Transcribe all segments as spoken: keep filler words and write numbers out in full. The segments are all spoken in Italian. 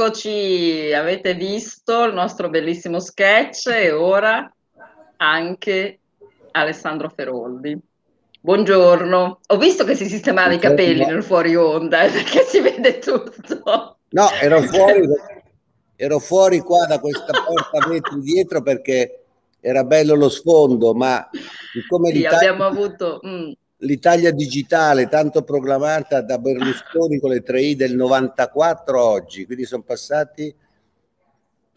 Eccoci, avete visto il nostro bellissimo sketch e ora anche Alessandro Feroldi. Buongiorno, ho visto che si sistemava i capelli nel fuori onda perché si vede tutto. No, ero fuori, ero fuori qua da questa porta vetri dietro perché era bello lo sfondo, ma siccome sì, abbiamo avuto... Mm. L'Italia digitale, tanto proclamata da Berlusconi con le tre I del novantaquattro oggi, quindi sono passati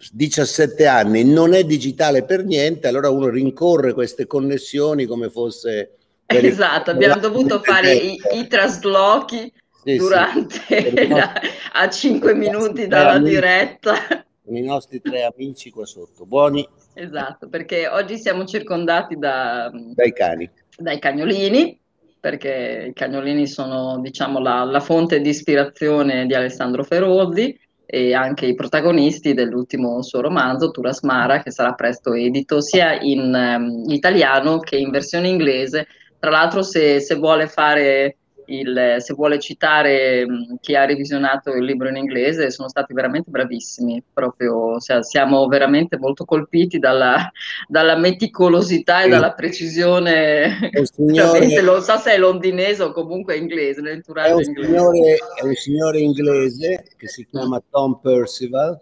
diciassette anni, non è digitale per niente, allora uno rincorre queste connessioni come fosse... Esatto, abbiamo dovuto fare i, i traslochi sì, durante sì, la, a cinque minuti dalla amici, diretta. Con i nostri tre amici qua sotto, buoni. Esatto, perché oggi siamo circondati da, dai cani. Dai cagnolini, perché i cagnolini sono, diciamo, la, la fonte di ispirazione di Alessandro Feroldi e anche i protagonisti dell'ultimo suo romanzo, Tura Smara, che sarà presto edito sia in um, italiano che in versione inglese. Tra l'altro, se, se vuole fare il, se vuole citare um, chi ha revisionato il libro in inglese, sono stati veramente bravissimi, proprio, cioè, siamo veramente molto colpiti dalla, dalla meticolosità e dalla precisione. Signore, cioè, non so se è londinese o comunque inglese, nel è un inglese. Signore, è un signore inglese che si chiama Tom Percival,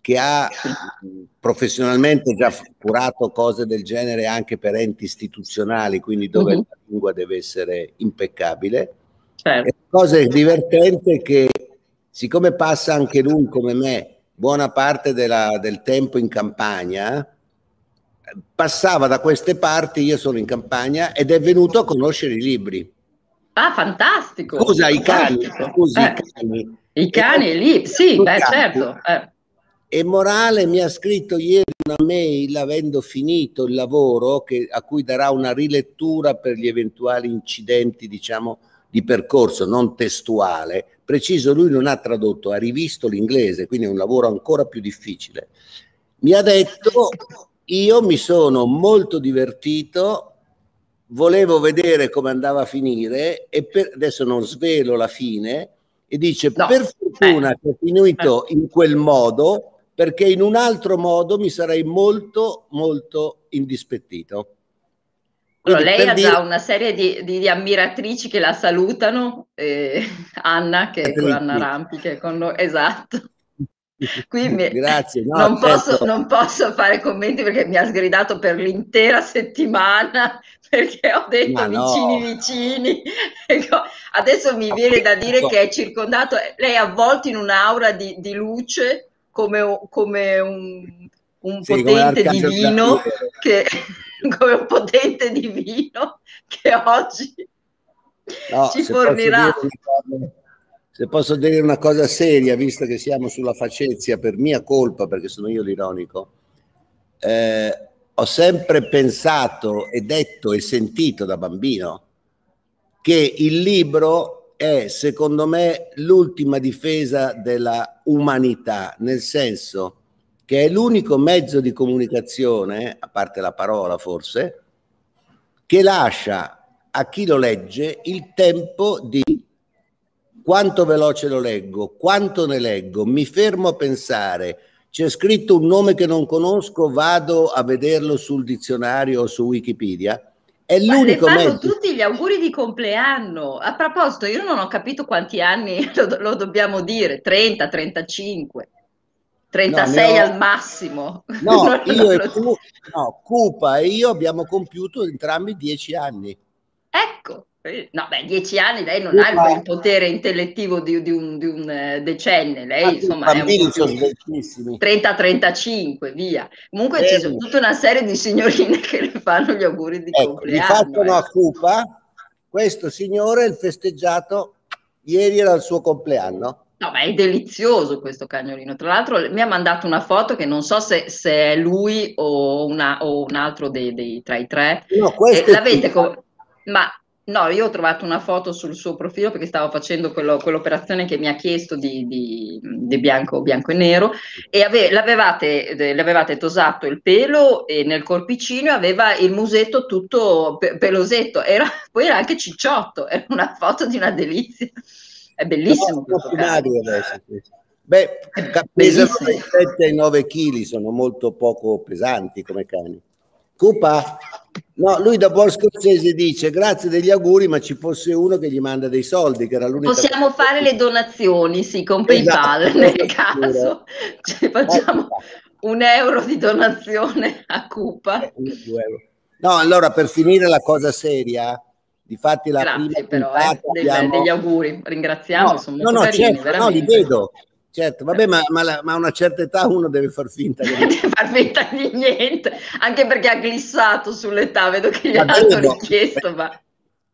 che ha professionalmente già curato cose del genere anche per enti istituzionali, quindi dove uh-huh. la lingua deve essere impeccabile. Certo. E la cosa divertente è che, siccome passa anche lui come me buona parte della, del tempo in campagna, passava da queste parti, io sono in campagna, ed è venuto a conoscere i libri. Ah, fantastico! Scusa, fantastico. I cani, scusa, eh, i cani. I cani e i libri, sì, beh, certo. Eh. E Morale mi ha scritto ieri una mail, avendo finito il lavoro, che, a cui darà una rilettura per gli eventuali incidenti, diciamo, di percorso, non testuale. Preciso, lui non ha tradotto, ha rivisto l'inglese, quindi è un lavoro ancora più difficile. Mi ha detto, io mi sono molto divertito, volevo vedere come andava a finire, e per, adesso non svelo la fine, e dice, no, per fortuna eh, che è finito eh. in quel modo... perché in un altro modo mi sarei molto, molto indispettito. Quindi, allora, lei ha dire... già una serie di, di, di ammiratrici che la salutano, eh, Anna, che è con Anna Rampi, che è con noi, esatto. Quindi grazie, no, non, posso, non posso fare commenti perché mi ha sgridato per l'intera settimana perché ho detto vicini no. vicini adesso mi viene da dire che è circondato, lei è avvolto in un'aura di, di luce come, come un, un sì, potente come divino che, come un potente divino che oggi no, ci se fornirà posso dire, se posso dire una cosa seria, visto che siamo sulla facezia, per mia colpa perché sono io l'ironico, eh, ho sempre pensato e detto e sentito da bambino che il libro è, secondo me, l'ultima difesa della umanità, nel senso che è l'unico mezzo di comunicazione, a parte la parola forse, che lascia a chi lo legge il tempo di quanto veloce lo leggo, quanto ne leggo, mi fermo a pensare, c'è scritto un nome che non conosco, vado a vederlo sul dizionario o su Wikipedia. È l'unico mezzo. Le fanno tutti gli auguri di compleanno. A proposito, io non ho capito quanti anni lo, lo dobbiamo dire, trenta, trentacinque, trentasei no, ho... al massimo. No, non io non e tu, no, Cupa e io abbiamo compiuto entrambi dieci anni. Ecco, no beh, dieci anni lei non Cupa... ha il potere intellettivo di, di, un, di un decennio, lei ma insomma è un trenta trentacinque, via. Comunque bene. Ci sono tutta una serie di signorine che le fanno gli auguri di ecco, compleanno. Mi facciano eh. a Cupa, questo signore il festeggiato, ieri era il suo compleanno. No ma è delizioso questo cagnolino, tra l'altro mi ha mandato una foto che non so se, se è lui o, una, o un altro dei, dei, tra i tre. No, questo eh, l'avete come... Ma... No, io ho trovato una foto sul suo profilo perché stavo facendo quell'operazione che mi ha chiesto di, di, di bianco, bianco e nero e ave, l'avevate, l'avevate tosato il pelo e nel corpicino aveva il musetto tutto pe, pelosetto, era, poi era anche cicciotto, era una foto di una delizia, è bellissimo. No, questo caso. Adesso, Beh, pesano dai sette ai nove chili, sono molto poco pesanti come cani. Cupa? No, lui da buon scozzese dice grazie degli auguri, ma ci fosse uno che gli manda dei soldi, che era l'unica. Possiamo cosa... fare le donazioni, sì, con PayPal, esatto, nel caso. Cioè, facciamo un euro di donazione a Cupa. Eh, no, allora, per finire la cosa seria, difatti la grazie, prima però, eh, abbiamo... degli auguri, ringraziamo, no, sono molto no, no, carini, certo, veramente. No, li vedo. Certo, vabbè, ma, ma, la, ma a una certa età uno deve far finta di niente. Far finta di niente, anche perché ha glissato sull'età, vedo che gli hanno richiesto. Ma...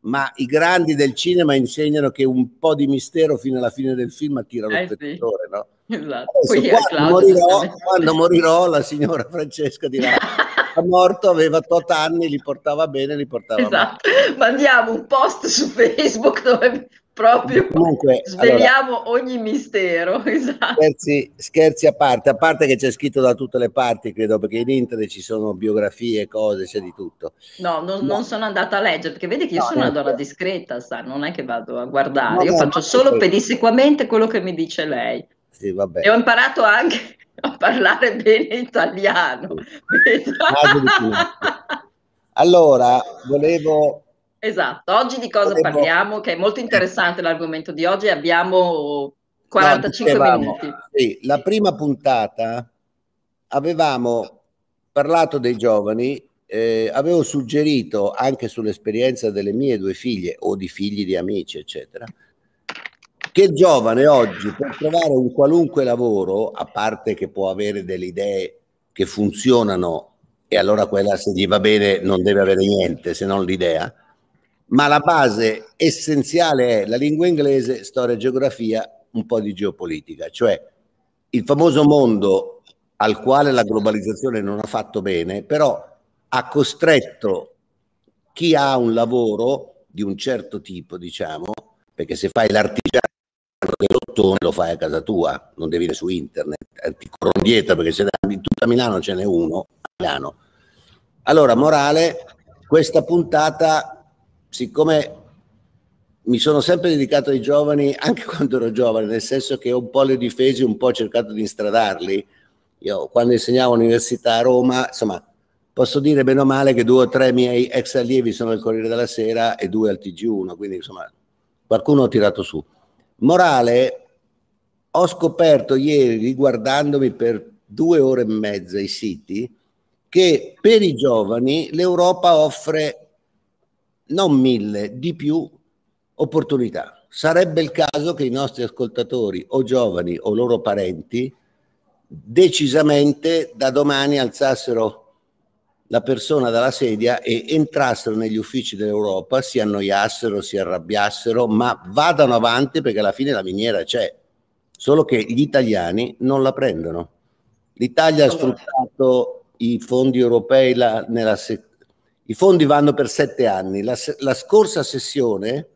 ma i grandi del cinema insegnano che un po' di mistero fino alla fine del film attira lo eh spettatore, sì. No? Esatto. Adesso, quando, Claudio, morirò, quando morirò la signora Francesca dirà è morto, aveva tot anni, li portava bene, li portava esatto. Male. Mandiamo un post su Facebook dove... proprio comunque, svegliamo allora, ogni mistero, esatto. Scherzi, scherzi a parte, a parte che c'è scritto da tutte le parti, credo, perché in internet ci sono biografie, cose, c'è di tutto. No, non, no. non sono andata a leggere, perché vedi che io no, sono no, una donna no. discreta, sa, non è che vado a guardare, no, io no, faccio no, solo no. pedissequamente quello che mi dice lei. Sì, vabbè. E ho imparato anche a parlare bene italiano. Sì. Allora, volevo... Esatto, oggi di cosa parliamo? Che è molto interessante l'argomento di oggi, abbiamo quarantacinque no, dicevamo, minuti. Sì, la prima puntata avevamo parlato dei giovani, eh, avevo suggerito anche sull'esperienza delle mie due figlie o di figli di amici, eccetera, che il giovane oggi per trovare un qualunque lavoro, a parte che può avere delle idee che funzionano e allora quella se gli va bene non deve avere niente se non l'idea, ma la base essenziale è la lingua inglese, storia e geografia, un po' di geopolitica, cioè il famoso mondo al quale la globalizzazione non ha fatto bene, però ha costretto chi ha un lavoro di un certo tipo, diciamo, perché se fai l'artigiano dell'ottone lo fai a casa tua, non devi andare su internet, ti corro indietro perché se ne, in tutta Milano ce n'è uno, a Milano. Allora, morale, questa puntata... siccome mi sono sempre dedicato ai giovani, anche quando ero giovane, nel senso che un po' li ho difesi, un po' ho cercato di instradarli. Io quando insegnavo all'università a Roma, insomma, posso dire bene o male che due o tre miei ex allievi sono al Corriere della Sera e due al T G uno, quindi insomma qualcuno ho tirato su. Morale, ho scoperto ieri, riguardandomi per due ore e mezza i siti, che per i giovani l'Europa offre... non mille, di più opportunità. Sarebbe il caso che i nostri ascoltatori o giovani o loro parenti decisamente da domani alzassero la persona dalla sedia e entrassero negli uffici dell'Europa, si annoiassero, si arrabbiassero, ma vadano avanti perché alla fine la miniera c'è, solo che gli italiani non la prendono. L'Italia ha sfruttato i fondi europei la, nella settimana. I fondi vanno per sette anni. La, la scorsa sessione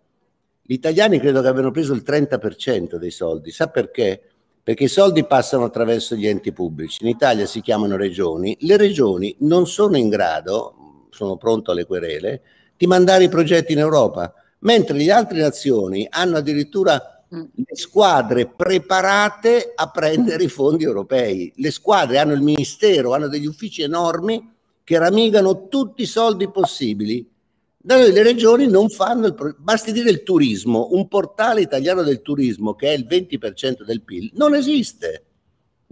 gli italiani credo che abbiano preso il trenta per cento dei soldi. Sa perché? Perché i soldi passano attraverso gli enti pubblici. In Italia si chiamano regioni. Le regioni non sono in grado, sono pronto alle querele, di mandare i progetti in Europa, mentre le altre nazioni hanno addirittura le squadre preparate a prendere i fondi europei. Le squadre hanno il ministero, hanno degli uffici enormi che ramigano tutti i soldi possibili. Da noi le regioni non fanno il pro... basti dire il turismo, un portale italiano del turismo che è il venti per cento del P I L non esiste.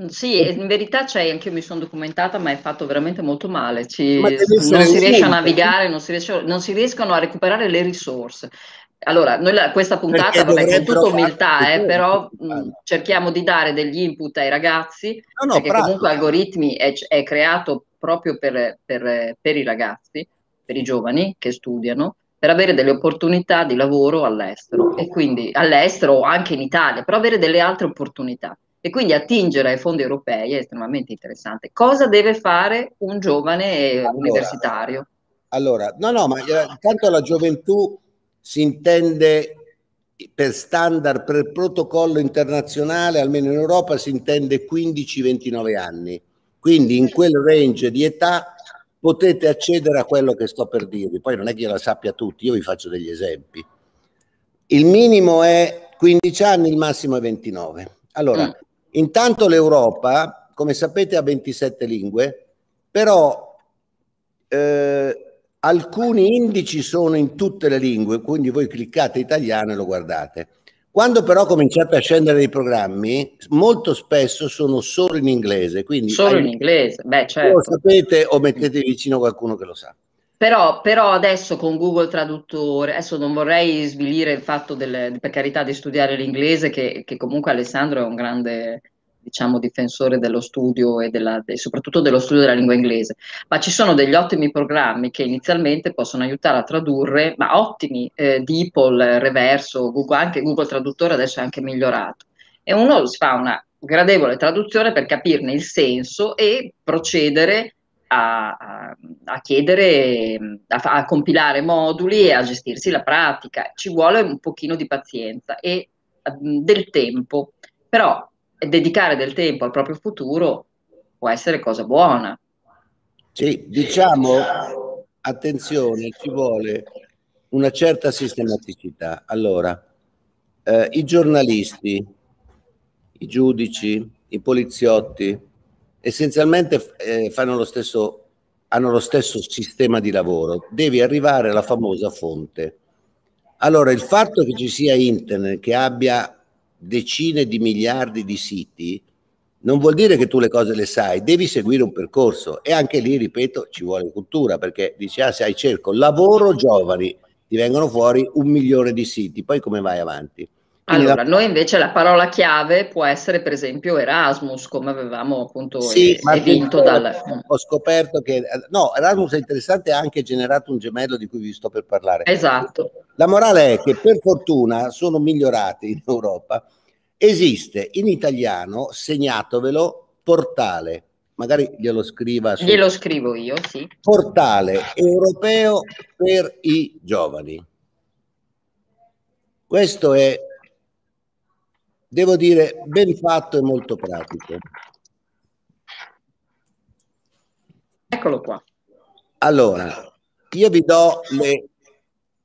Sì, in verità c'è, anche io mi sono documentata, ma è fatto veramente molto male, Ci... non si riesce a navigare, non si, riesce... non si riescono a recuperare le risorse. Allora, noi la, questa puntata, vabbè, con tutta umiltà, eh, però mh, cerchiamo di dare degli input ai ragazzi, no, no, perché pratica. Comunque algoritmi è, è creato proprio per, per, per i ragazzi, per i giovani che studiano, per avere delle opportunità di lavoro all'estero, e quindi all'estero o anche in Italia, però avere delle altre opportunità. E quindi attingere ai fondi europei è estremamente interessante. Cosa deve fare un giovane allora, universitario? Allora, no, no, ma intanto la gioventù si intende per standard, per protocollo internazionale, almeno in Europa si intende quindici ventinove anni, quindi in quel range di età potete accedere a quello che sto per dirvi, poi non è che io la sappia tutti, io vi faccio degli esempi. Il minimo è quindici anni, il massimo è ventinove. Allora, mm. Intanto l'Europa, come sapete, ha ventisette lingue, però eh, alcuni indici sono in tutte le lingue, quindi voi cliccate italiano e lo guardate. Quando però cominciate a scendere dei programmi, molto spesso sono solo in inglese. Quindi solo in inglese, beh certo. Lo sapete o mettete vicino qualcuno che lo sa. Però, però adesso con Google Traduttore, adesso non vorrei svilire il fatto, delle, per carità, di studiare l'inglese, che, che comunque Alessandro è un grande, diciamo, difensore dello studio e della, de, soprattutto dello studio della lingua inglese, ma ci sono degli ottimi programmi che inizialmente possono aiutare a tradurre, ma ottimi, eh, DeepL, Reverso, Google, anche Google Traduttore adesso è anche migliorato, e uno si fa una gradevole traduzione per capirne il senso e procedere a, a, a chiedere, a, a compilare moduli e a gestirsi la pratica. Ci vuole un pochino di pazienza e um, del tempo, però dedicare del tempo al proprio futuro può essere cosa buona. Sì, diciamo, attenzione, ci vuole una certa sistematicità. Allora, eh, i giornalisti, i giudici, i poliziotti, essenzialmente eh, fanno lo stesso, hanno lo stesso sistema di lavoro. Devi arrivare alla famosa fonte. Allora, il fatto che ci sia internet, che abbia decine di miliardi di siti, non vuol dire che tu le cose le sai, devi seguire un percorso, e anche lì, ripeto, ci vuole cultura, perché dici, ah, se hai cerco lavoro giovani, ti vengono fuori un milione di siti, poi come vai avanti? Quindi allora, la... noi invece la parola chiave può essere per esempio Erasmus, come avevamo appunto sì, evinto dal... Ho scoperto che... No, Erasmus è interessante, ha anche generato un gemello di cui vi sto per parlare. Esatto. La morale è che per fortuna sono migliorati in Europa. Esiste in italiano, segnatevelo, Portale, magari glielo scriva... Su... Glielo scrivo io, sì. Portale europeo per i giovani. Questo è... Devo dire, ben fatto e molto pratico. Eccolo qua. Allora, io vi do le,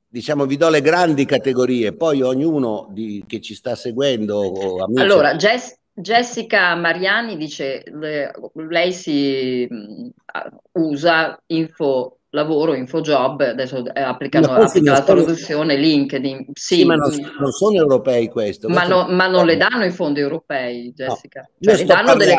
diciamo, vi do le grandi categorie, poi ognuno di, che ci sta seguendo... O amici... Allora, Jess, Jessica Mariani dice, le, lei si uh, usa info lavoro, info job, adesso applicano, no, applica la traduzione, sono... LinkedIn. Sì, sì, ma non, non sono europei questo. Ma, no, ma non le danno i fondi europei, Jessica. No, cioè, le danno delle,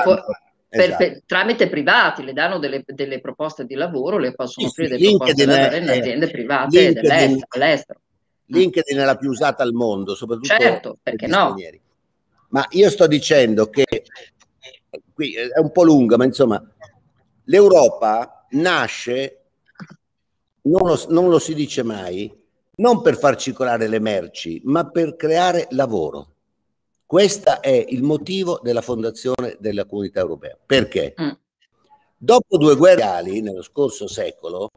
per, per, tramite privati, le danno delle, delle proposte di lavoro, le possono offrire delle LinkedIn proposte di lavoro in aziende private LinkedIn, dell'estero. LinkedIn è la più usata al mondo, soprattutto certo, per gli stranieri. No. Ma io sto dicendo che, qui è un po' lunga, ma insomma, l'Europa nasce... Non lo, non lo si dice mai, non per far circolare le merci, ma per creare lavoro. Questo è il motivo della fondazione della Comunità Europea. Perché? Mm. Dopo due guerre mondiali, nello scorso secolo,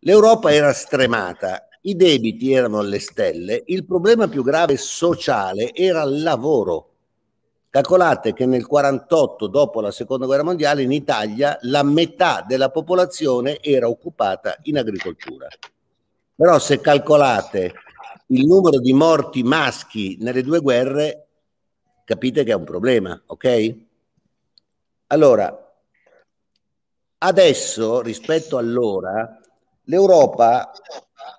l'Europa era stremata, i debiti erano alle stelle, il problema più grave sociale era il lavoro. Calcolate che nel quarantotto, dopo la seconda guerra mondiale, in Italia la metà della popolazione era occupata in agricoltura. Però se calcolate il numero di morti maschi nelle due guerre, capite che è un problema, ok? Allora, adesso, rispetto allora, l'Europa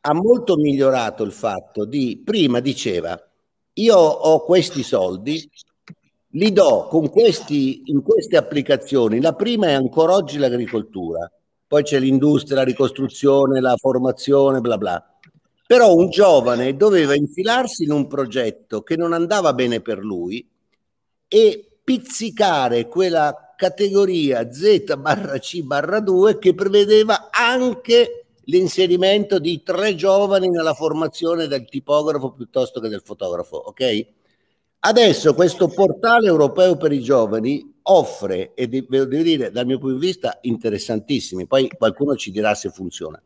ha molto migliorato il fatto di, prima diceva, io ho questi soldi, li do con questi, in queste applicazioni. La prima è ancora oggi l'agricoltura, poi c'è l'industria, la ricostruzione, la formazione, bla bla. Però un giovane doveva infilarsi in un progetto che non andava bene per lui e pizzicare quella categoria Z barra C barra due che prevedeva anche l'inserimento di tre giovani nella formazione del tipografo piuttosto che del fotografo, ok? Adesso questo portale europeo per i giovani offre, e devo dire dal mio punto di vista interessantissimi, poi qualcuno ci dirà se funziona,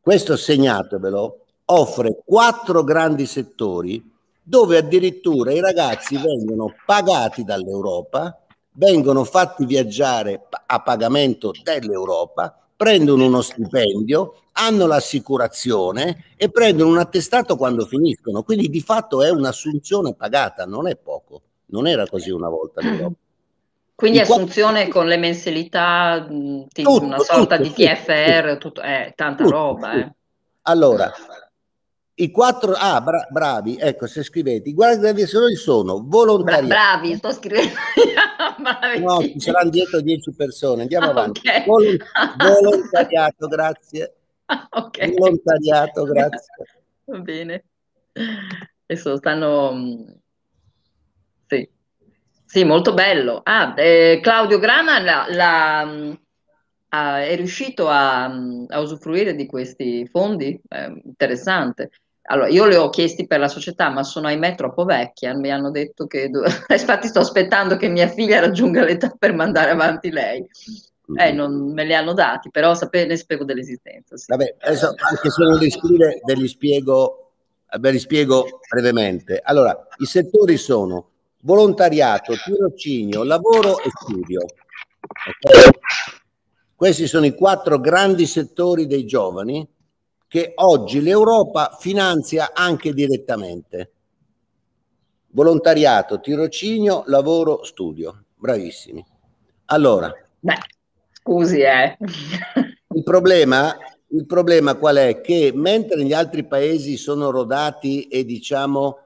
questo segnatevelo, offre quattro grandi settori dove addirittura i ragazzi vengono pagati dall'Europa, vengono fatti viaggiare a pagamento dell'Europa, prendono uno stipendio, hanno l'assicurazione e prendono un attestato quando finiscono, quindi di fatto è un'assunzione pagata, non è poco, non era così una volta. Quindi assunzione con le mensilità, mh, tipo tutto, una sorta tutto, di T F R, tutto, è eh, tanta tutto, roba. Tutto. Eh. Allora, i quattro, ah, bra, bravi, ecco, se scrivete, i guardi della visione sono volontari. Bra, bravi, sto scrivendo. Bravi. No, ci saranno dietro dieci persone, andiamo ah, avanti. Okay. Vol, volontariato, grazie. Ah, okay. Volontariato, grazie. Va bene. Adesso stanno... Sì. Sì, molto bello. Ah, eh, Claudio Grana la, la, a, è riuscito a, a usufruire di questi fondi? Eh, interessante. Allora, io le ho chiesti per la società, ma sono ahimè troppo vecchia. Mi hanno detto che... Do... Infatti sto aspettando che mia figlia raggiunga l'età per mandare avanti lei. Eh, non me li hanno dati, però sape... ne spiego dell'esistenza. Sì. Vabbè, adesso anche se non li scrive, ve li spiego, ve li spiego brevemente. Allora, i settori sono... volontariato, tirocinio, lavoro e studio. Okay? Questi sono i quattro grandi settori dei giovani che oggi l'Europa finanzia anche direttamente. Volontariato, tirocinio, lavoro, studio. Bravissimi. Allora, beh, scusi, eh. Il problema, il problema qual è? Che mentre gli altri paesi sono rodati e diciamo...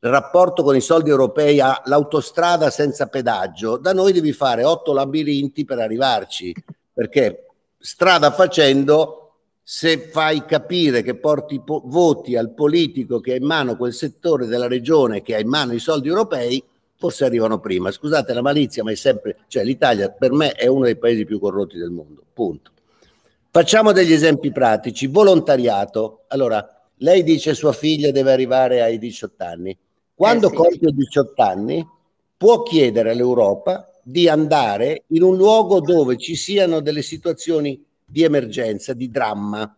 il rapporto con i soldi europei ha l'autostrada senza pedaggio, da noi devi fare otto labirinti per arrivarci, perché strada facendo, se fai capire che porti po- voti al politico che ha in mano quel settore della regione che ha in mano i soldi europei, forse arrivano prima. Scusate la malizia, ma è sempre, cioè l'Italia per me è uno dei paesi più corrotti del mondo, punto. Facciamo degli esempi pratici. Volontariato. Allora, lei dice sua figlia deve arrivare ai diciotto anni. Quando eh sì. compie diciotto anni può chiedere all'Europa di andare in un luogo dove ci siano delle situazioni di emergenza, di dramma.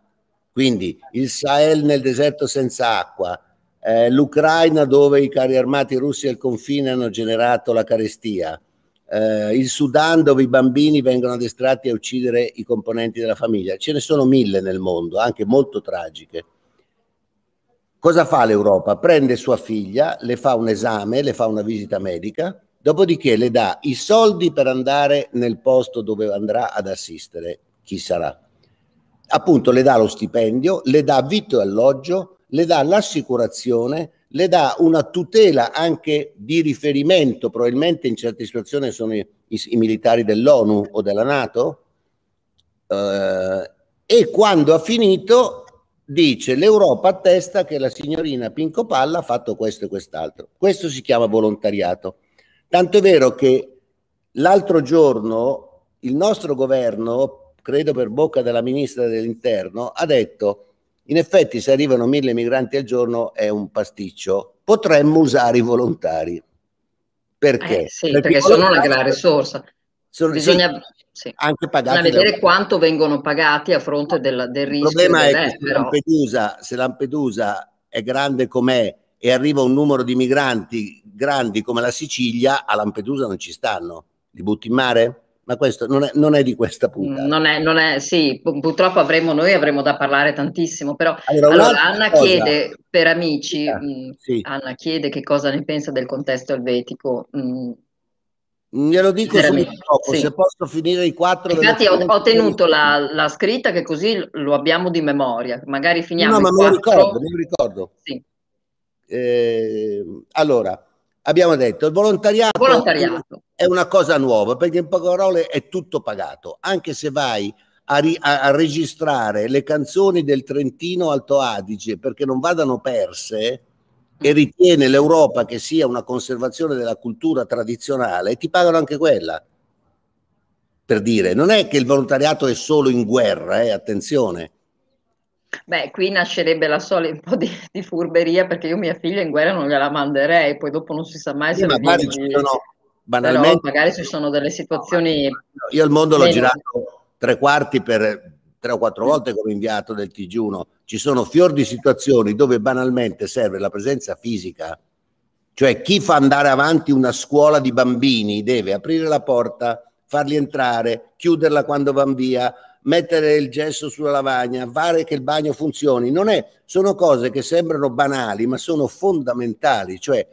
Quindi il Sahel nel deserto senza acqua, eh, l'Ucraina dove i carri armati russi al confine hanno generato la carestia, eh, il Sudan dove i bambini vengono addestrati a uccidere i componenti della famiglia. Ce ne sono mille nel mondo, anche molto tragiche. Cosa fa l'Europa? Prende sua figlia, le fa un esame, le fa una visita medica, dopodiché le dà i soldi per andare nel posto dove andrà ad assistere chi sarà. Appunto, le dà lo stipendio, le dà vitto e alloggio, le dà l'assicurazione, le dà una tutela anche di riferimento, probabilmente in certe situazioni sono i, i, i militari dell'ONU o della NATO, eh, e quando ha finito... dice l'Europa attesta che la signorina Pincopalla ha fatto questo e quest'altro. Questo si chiama volontariato. Tanto è vero che l'altro giorno il nostro governo, credo per bocca della ministra dell'Interno, ha detto in effetti se arrivano mille migranti al giorno è un pasticcio, potremmo usare i volontari. Perché? Eh, sì, perché, perché sono una gran risorsa. Sono, Bisogna... sì, Sì. Anche pagati. A vedere da... quanto vengono pagati a fronte del, del rischio. Il problema è che se Lampedusa, se Lampedusa è grande com'è e arriva un numero di migranti grandi come la Sicilia, a Lampedusa non ci stanno. Li butti in mare? Ma questo non è, non è di questa puntata. Non è, non è, sì, purtroppo avremo noi avremo da parlare tantissimo, però allora, allora, Anna cosa... chiede per amici, ah, mh, sì. Anna chiede che cosa ne pensa del contesto elvetico. Mh, Glielo dico subito dopo, sì. Se posso finire i quattro. Infatti ho, ho tenuto la, la scritta che così lo abbiamo di memoria, magari finiamo. No, ma me lo ricordo, me lo ricordo. Sì. Eh, allora, abbiamo detto il volontariato, volontariato è una cosa nuova, perché in poche parole è tutto pagato, anche se vai a, ri, a, a registrare le canzoni del Trentino Alto Adige perché non vadano perse, e ritiene l'Europa che sia una conservazione della cultura tradizionale, ti pagano anche quella. Per dire, non è che il volontariato è solo in guerra, eh, attenzione. Beh, qui nascerebbe la solita un po' di, di furberia, perché io mia figlia in guerra non gliela manderei, poi dopo non si sa mai se... Ma magari ci sono, banalmente, però magari ci sono delle situazioni... Io il mondo l'ho girato tre quarti per... tre o quattro volte come inviato del T G uno, ci sono fior di situazioni dove banalmente serve la presenza fisica, cioè chi fa andare avanti una scuola di bambini deve aprire la porta, farli entrare, chiuderla quando van via, mettere il gesso sulla lavagna, fare che il bagno funzioni. Non è, sono cose che sembrano banali ma sono fondamentali, cioè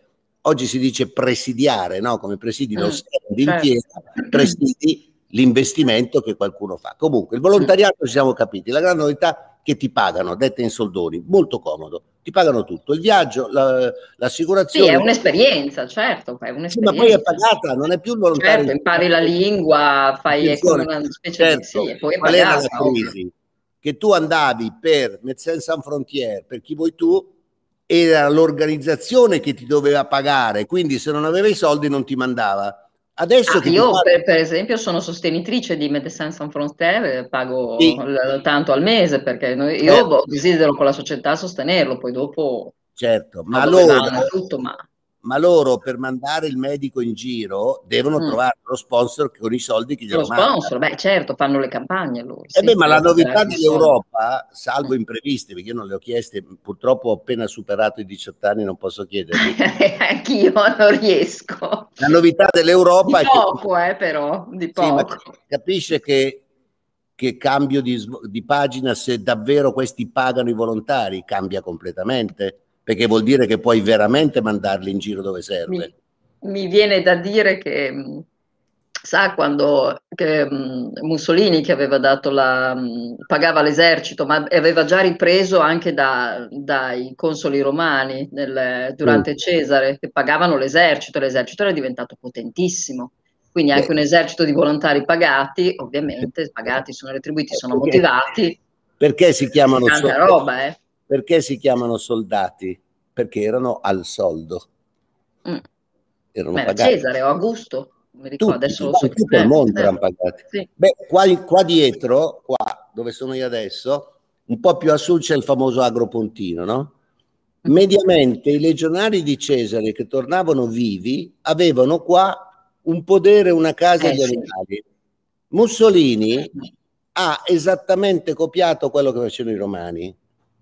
oggi si dice presidiare, no? Come presidi lo Stato d'intesa, presidi l'investimento che qualcuno fa. Comunque, il volontariato ci siamo capiti, la grande novità è che ti pagano, detta in soldoni, molto comodo, ti pagano tutto, il viaggio, la, l'assicurazione. Sì, è un'esperienza, certo, è un'esperienza. Sì, ma poi è pagata, non è più il volontario. Certo, impari la lingua, fai è come una specie certo, di... Sì, poi è pagata, la crisi? Che tu andavi per Médecins Sans Frontières, per chi vuoi tu, era l'organizzazione che ti doveva pagare, quindi se non avevi i soldi non ti mandava. Adesso ah, che io, pare... per, per esempio, sono sostenitrice di Médecins Sans Frontières, pago sì. l- tanto al mese, perché noi, io certo. desidero con la società sostenerlo, poi dopo... Certo, ma loro, tutto, ma... ma loro per mandare il medico in giro devono mm. trovare lo sponsor con i soldi che glielo mandano. Lo sponsor, beh certo, fanno le campagne loro. Eh sì, beh, ma la novità dell'Europa, salvo mm. imprevisti, perché io non le ho chieste, purtroppo ho appena superato i diciotto anni, non posso chiederli. Anch'io non riesco. La novità dell'Europa di poco, è che, eh, però, di poco. Sì, capisce che, che cambio di, di pagina se davvero questi pagano i volontari, cambia completamente, perché vuol dire che puoi veramente mandarli in giro dove serve. Mi, mi viene da dire che, sa, quando che Mussolini, che aveva dato la, pagava l'esercito, ma aveva già ripreso anche da, dai consoli romani nel, durante mm. Cesare, che pagavano l'esercito, l'esercito era diventato potentissimo, quindi anche un esercito di volontari pagati, ovviamente pagati, sono retribuiti, sono perché, motivati. Perché si chiamano tanta soldati? Roba, eh. Perché si chiamano soldati? Perché erano al soldo. Mm. Erano Beh, pagati. Cesare o Augusto. Mi ricordo, tutti, adesso lo so tutto il mondo erano pagati. Sì. Beh, qua, qua dietro, qua dove sono io adesso, un po' più a sud c'è il famoso Agropontino, no? Mediamente i legionari di Cesare che tornavano vivi avevano qua un podere, una casa e eh, gli animali. Mussolini ha esattamente copiato quello che facevano i romani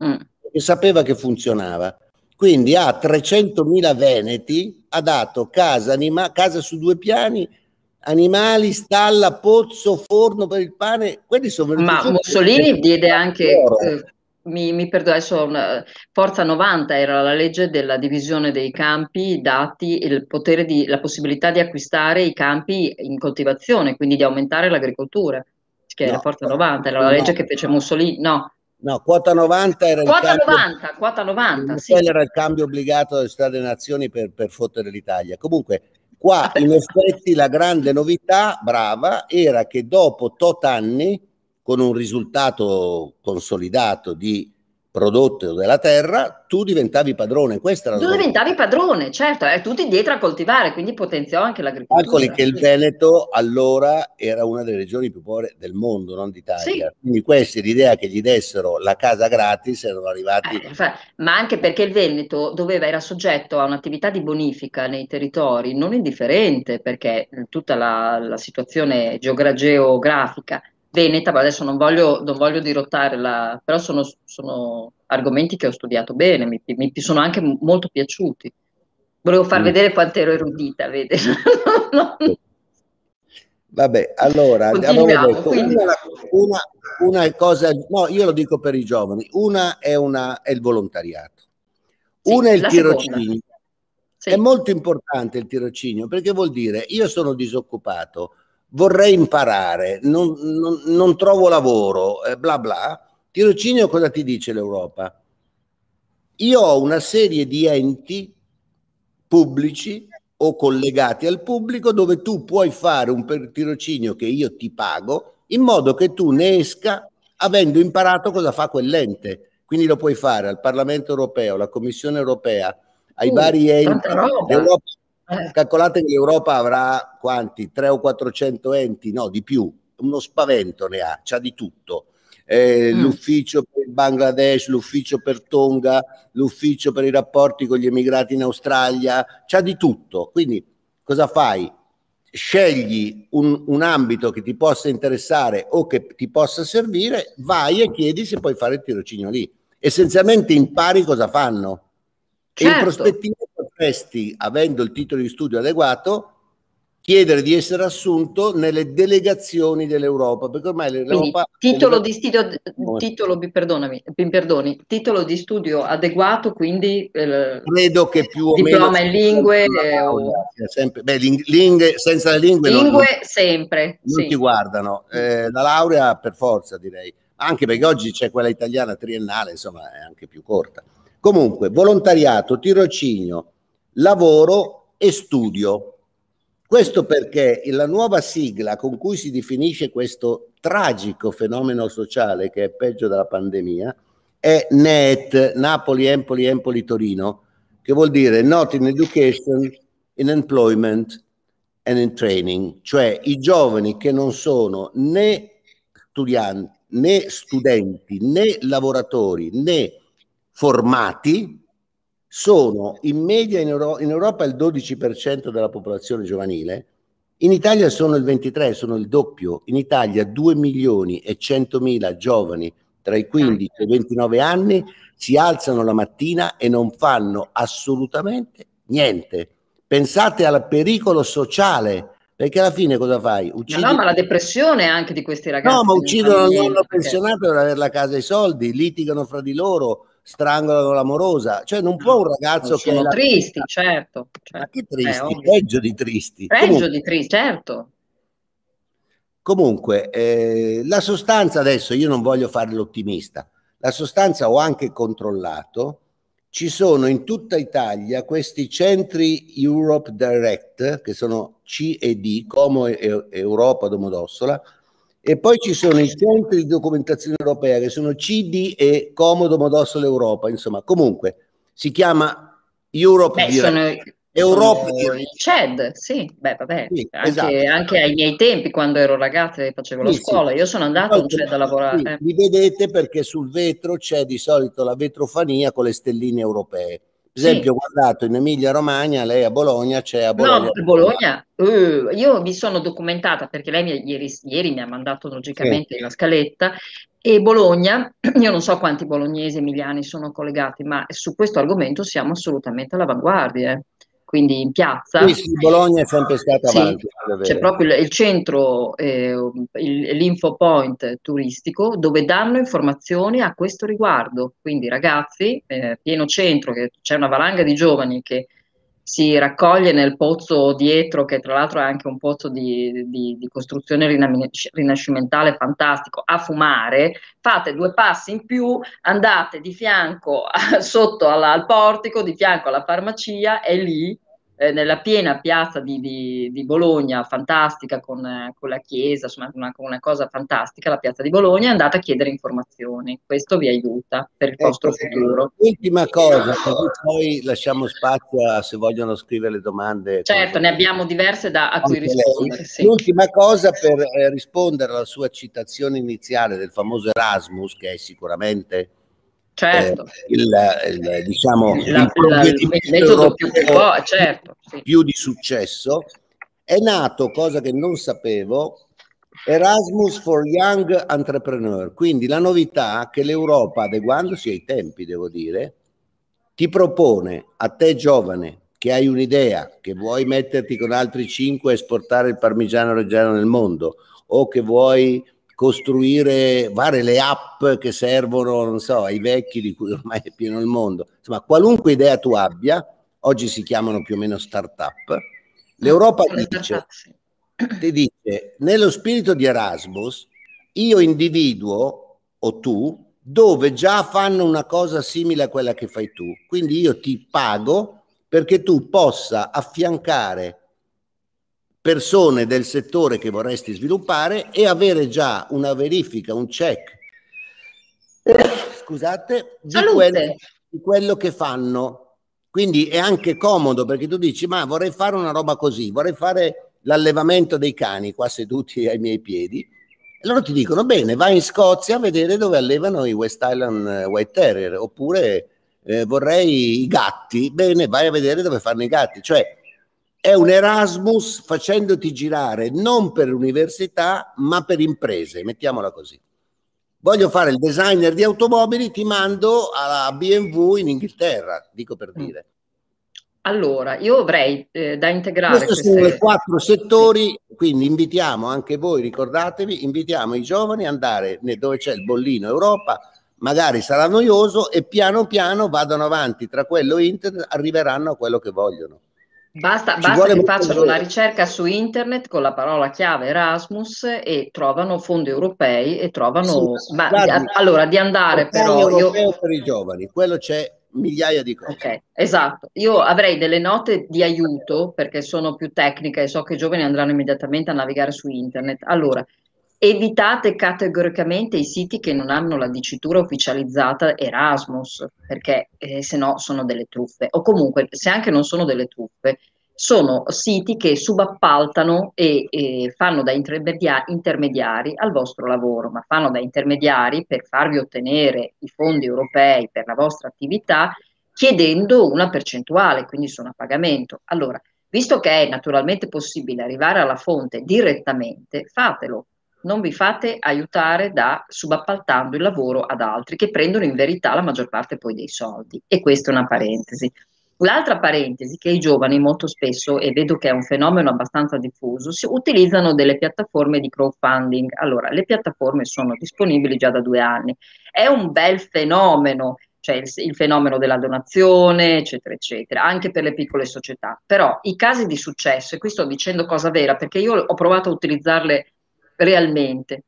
mm. e sapeva che funzionava. Quindi a trecentomila veneti ha dato casa, anima, casa su due piani, animali, stalla, pozzo, forno per il pane. Quelli sono Ma Mussolini diede anche, eh, mi, mi perdo adesso, una, Forza novanta era la legge della divisione dei campi, dati il potere di, la possibilità di acquistare i campi in coltivazione, quindi di aumentare l'agricoltura, che era no, Forza novanta, era la legge no. che fece Mussolini, no. No, quota novanta era quota il cambio, novanta, quota novanta, sì. Era il cambio obbligato dalle Stati Nazioni per, per fottere l'Italia. Comunque, qua in effetti la grande novità, brava, era che dopo tot anni, con un risultato consolidato di prodotto della terra, tu diventavi padrone. Questa era la tu domanda. Diventavi padrone, certo, eh, tutti dietro a coltivare, quindi potenziò anche l'agricoltura. Calcoli che il Veneto allora era una delle regioni più povere del mondo, non d'Italia. Sì. Quindi questa è l'idea che gli dessero la casa gratis, erano arrivati... Eh, ma anche perché il Veneto doveva, era soggetto a un'attività di bonifica nei territori non indifferente, perché tutta la, la situazione geografica veneta, ma adesso non voglio, non voglio dirottare, la, però sono, sono argomenti che ho studiato bene, mi, mi sono anche molto piaciuti. Volevo far mm. vedere quanto ero erudita, vede? no, no. Vabbè, allora, detto, una, una, una cosa, no, io lo dico per i giovani, una è, una, è il volontariato, sì, una è il tirocinio. Sì. È molto importante il tirocinio, perché vuol dire, io sono disoccupato, vorrei imparare, non, non, non trovo lavoro, eh, bla bla. Tirocinio cosa ti dice l'Europa? Io ho una serie di enti pubblici o collegati al pubblico dove tu puoi fare un tirocinio che io ti pago in modo che tu ne esca avendo imparato cosa fa quell'ente. Quindi lo puoi fare al Parlamento europeo, alla Commissione europea, ai uh, vari enti. Calcolate che l'Europa avrà quanti? tre o quattrocento enti? No, di più, uno spavento ne ha, c'ha di tutto, eh, mm. l'ufficio per il Bangladesh, l'ufficio per Tonga, l'ufficio per i rapporti con gli emigrati in Australia, c'ha di tutto. Quindi cosa fai? Scegli un, un ambito che ti possa interessare o che ti possa servire, vai e chiedi se puoi fare il tirocinio lì, essenzialmente impari cosa fanno. Certo. E in prospettiva potresti, avendo il titolo di studio adeguato, chiedere di essere assunto nelle delegazioni dell'Europa, perché ormai l'Europa... Quindi, titolo di studio, titolo, perdonami, perdoni, titolo di studio adeguato, quindi... Eh, credo che più o diploma meno... Diploma in lingue... Eh, o... sempre, beh, ling lingue, senza le lingue... Lingue non, sempre, non sì. ti guardano. Eh, la laurea per forza, direi. Anche perché oggi c'è quella italiana triennale, insomma, è anche più corta. Comunque, volontariato, tirocinio, lavoro e studio. Questo perché la nuova sigla con cui si definisce questo tragico fenomeno sociale, che è peggio della pandemia, è NEET, Napoli, Empoli, Empoli, Torino, che vuol dire Not in Education, in Employment and in Training, cioè i giovani che non sono né studianti, né studenti, né lavoratori, né formati, sono in media in, Euro in Europa il dodici per cento della popolazione giovanile, in Italia sono il ventitré per cento, sono il doppio. In Italia due milioni e centomila giovani tra i quindici e i ventinove anni si alzano la mattina e non fanno assolutamente niente. Pensate al pericolo sociale, perché alla fine cosa fai? Uccidi... No, no, ma la depressione anche di questi ragazzi. No, ma uccidono il nonno pensionato per avere la casa e i soldi, litigano fra di loro, strangolano l'amorosa, cioè non può un ragazzo che... Sono tristi, certo, certo. Ma che tristi, eh, peggio di tristi. Peggio comunque, di tristi, certo. Comunque, eh, la sostanza adesso, io non voglio fare l'ottimista, la sostanza ho anche controllato, ci sono in tutta Italia questi centri Europe Direct, che sono C e D, Como e Europa Domodossola, e poi ci sono i centri di documentazione europea che sono C D e Como Domodossola Europa, insomma, comunque si chiama Europe Direct. Europa Direct. C E D, sì, beh, vabbè, sì, anche, esatto. Anche ai miei tempi quando ero ragazza e facevo la sì, scuola, sì. Io sono andato in C E D a lavorare. Sì, eh. Li vedete perché sul vetro c'è di solito la vetrofania con le stelline europee. Per esempio, sì. Guardato in Emilia Romagna, lei a Bologna, c'è a Bologna. No, Bologna, uh, io mi sono documentata perché lei mi, ieri, ieri mi ha mandato logicamente sì. la scaletta e Bologna, io non so quanti bolognesi emiliani sono collegati, ma su questo argomento siamo assolutamente all'avanguardia, eh. Quindi in piazza. Sì, sì, Bologna è sempre stata avanti. Sì, c'è proprio il, il centro, eh, l'info point turistico, dove danno informazioni a questo riguardo. Quindi ragazzi, eh, pieno centro, che c'è una valanga di giovani che si raccoglie nel pozzo dietro, che tra l'altro è anche un pozzo di, di, di costruzione rinascimentale fantastico, a fumare, fate due passi in più, andate di fianco a, sotto alla, al portico, di fianco alla farmacia e lì, eh, nella piena piazza di, di, di Bologna, fantastica, con, eh, con la chiesa, insomma una, una cosa fantastica, la piazza di Bologna, andate a chiedere informazioni, questo vi aiuta per il ecco, vostro futuro. L'ultima cosa, così poi lasciamo spazio a, se vogliono scrivere le domande. Certo, ne abbiamo diverse da, a cui rispondere. Sì. L'ultima cosa per eh, rispondere alla sua citazione iniziale del famoso Erasmus, che è sicuramente... Certo, eh, il, il, diciamo, la, il provvedimento la, il metodo più, può, certo, sì. più di successo è nato, cosa che non sapevo, Erasmus for Young Entrepreneur, quindi la novità che l'Europa, adeguandosi ai tempi devo dire, ti propone a te giovane che hai un'idea, che vuoi metterti con altri cinque a esportare il parmigiano reggiano nel mondo o che vuoi costruire varie le app che servono, non so, ai vecchi di cui ormai è pieno il mondo. Insomma, qualunque idea tu abbia, oggi si chiamano più o meno start-up, l'Europa ti dice, ti dice, nello spirito di Erasmus, io individuo, o tu, dove già fanno una cosa simile a quella che fai tu. Quindi io ti pago perché tu possa affiancare persone del settore che vorresti sviluppare e avere già una verifica, un check, scusate, di quello, di quello che fanno. Quindi è anche comodo perché tu dici ma vorrei fare una roba così, vorrei fare l'allevamento dei cani qua seduti ai miei piedi. E loro ti dicono bene, vai in Scozia a vedere dove allevano i West Highland White Terrier, oppure eh, vorrei i gatti, bene, vai a vedere dove fanno i gatti. Cioè è un Erasmus facendoti girare non per università ma per imprese, mettiamola così. Voglio fare il designer di automobili, ti mando alla B M W in Inghilterra, dico per dire. Allora, io avrei eh, da integrare... Questi queste... sono i quattro settori, quindi invitiamo anche voi, ricordatevi, invitiamo i giovani ad andare dove c'è il bollino Europa, magari sarà noioso e piano piano vadano avanti, tra quello internet arriveranno a quello che vogliono. Basta, basta che facciano una ricerca su internet con la parola chiave Erasmus e trovano fondi europei e trovano... Sì, ma, guardi, allora, di andare però... Portale europeo per i giovani, quello c'è... migliaia di cose. Ok, esatto. Io avrei delle note di aiuto perché sono più tecnica e so che i giovani andranno immediatamente a navigare su internet. Allora, evitate categoricamente i siti che non hanno la dicitura ufficializzata Erasmus, perché eh, se no sono delle truffe. O comunque, se anche non sono delle truffe, sono siti che subappaltano e, e fanno da intermedia- intermediari al vostro lavoro, ma fanno da intermediari per farvi ottenere i fondi europei per la vostra attività chiedendo una percentuale, quindi sono a pagamento. Allora, visto che è naturalmente possibile arrivare alla fonte direttamente, fatelo, non vi fate aiutare da subappaltando il lavoro ad altri che prendono in verità la maggior parte poi dei soldi. E questa è una parentesi. L'altra parentesi che i giovani molto spesso, e vedo che è un fenomeno abbastanza diffuso, si utilizzano delle piattaforme di crowdfunding. Allora, le piattaforme sono disponibili già da due anni. È un bel fenomeno, cioè il, il fenomeno della donazione, eccetera, eccetera, anche per le piccole società. Però i casi di successo, e qui sto dicendo cosa vera, perché io ho provato a utilizzarle realmente,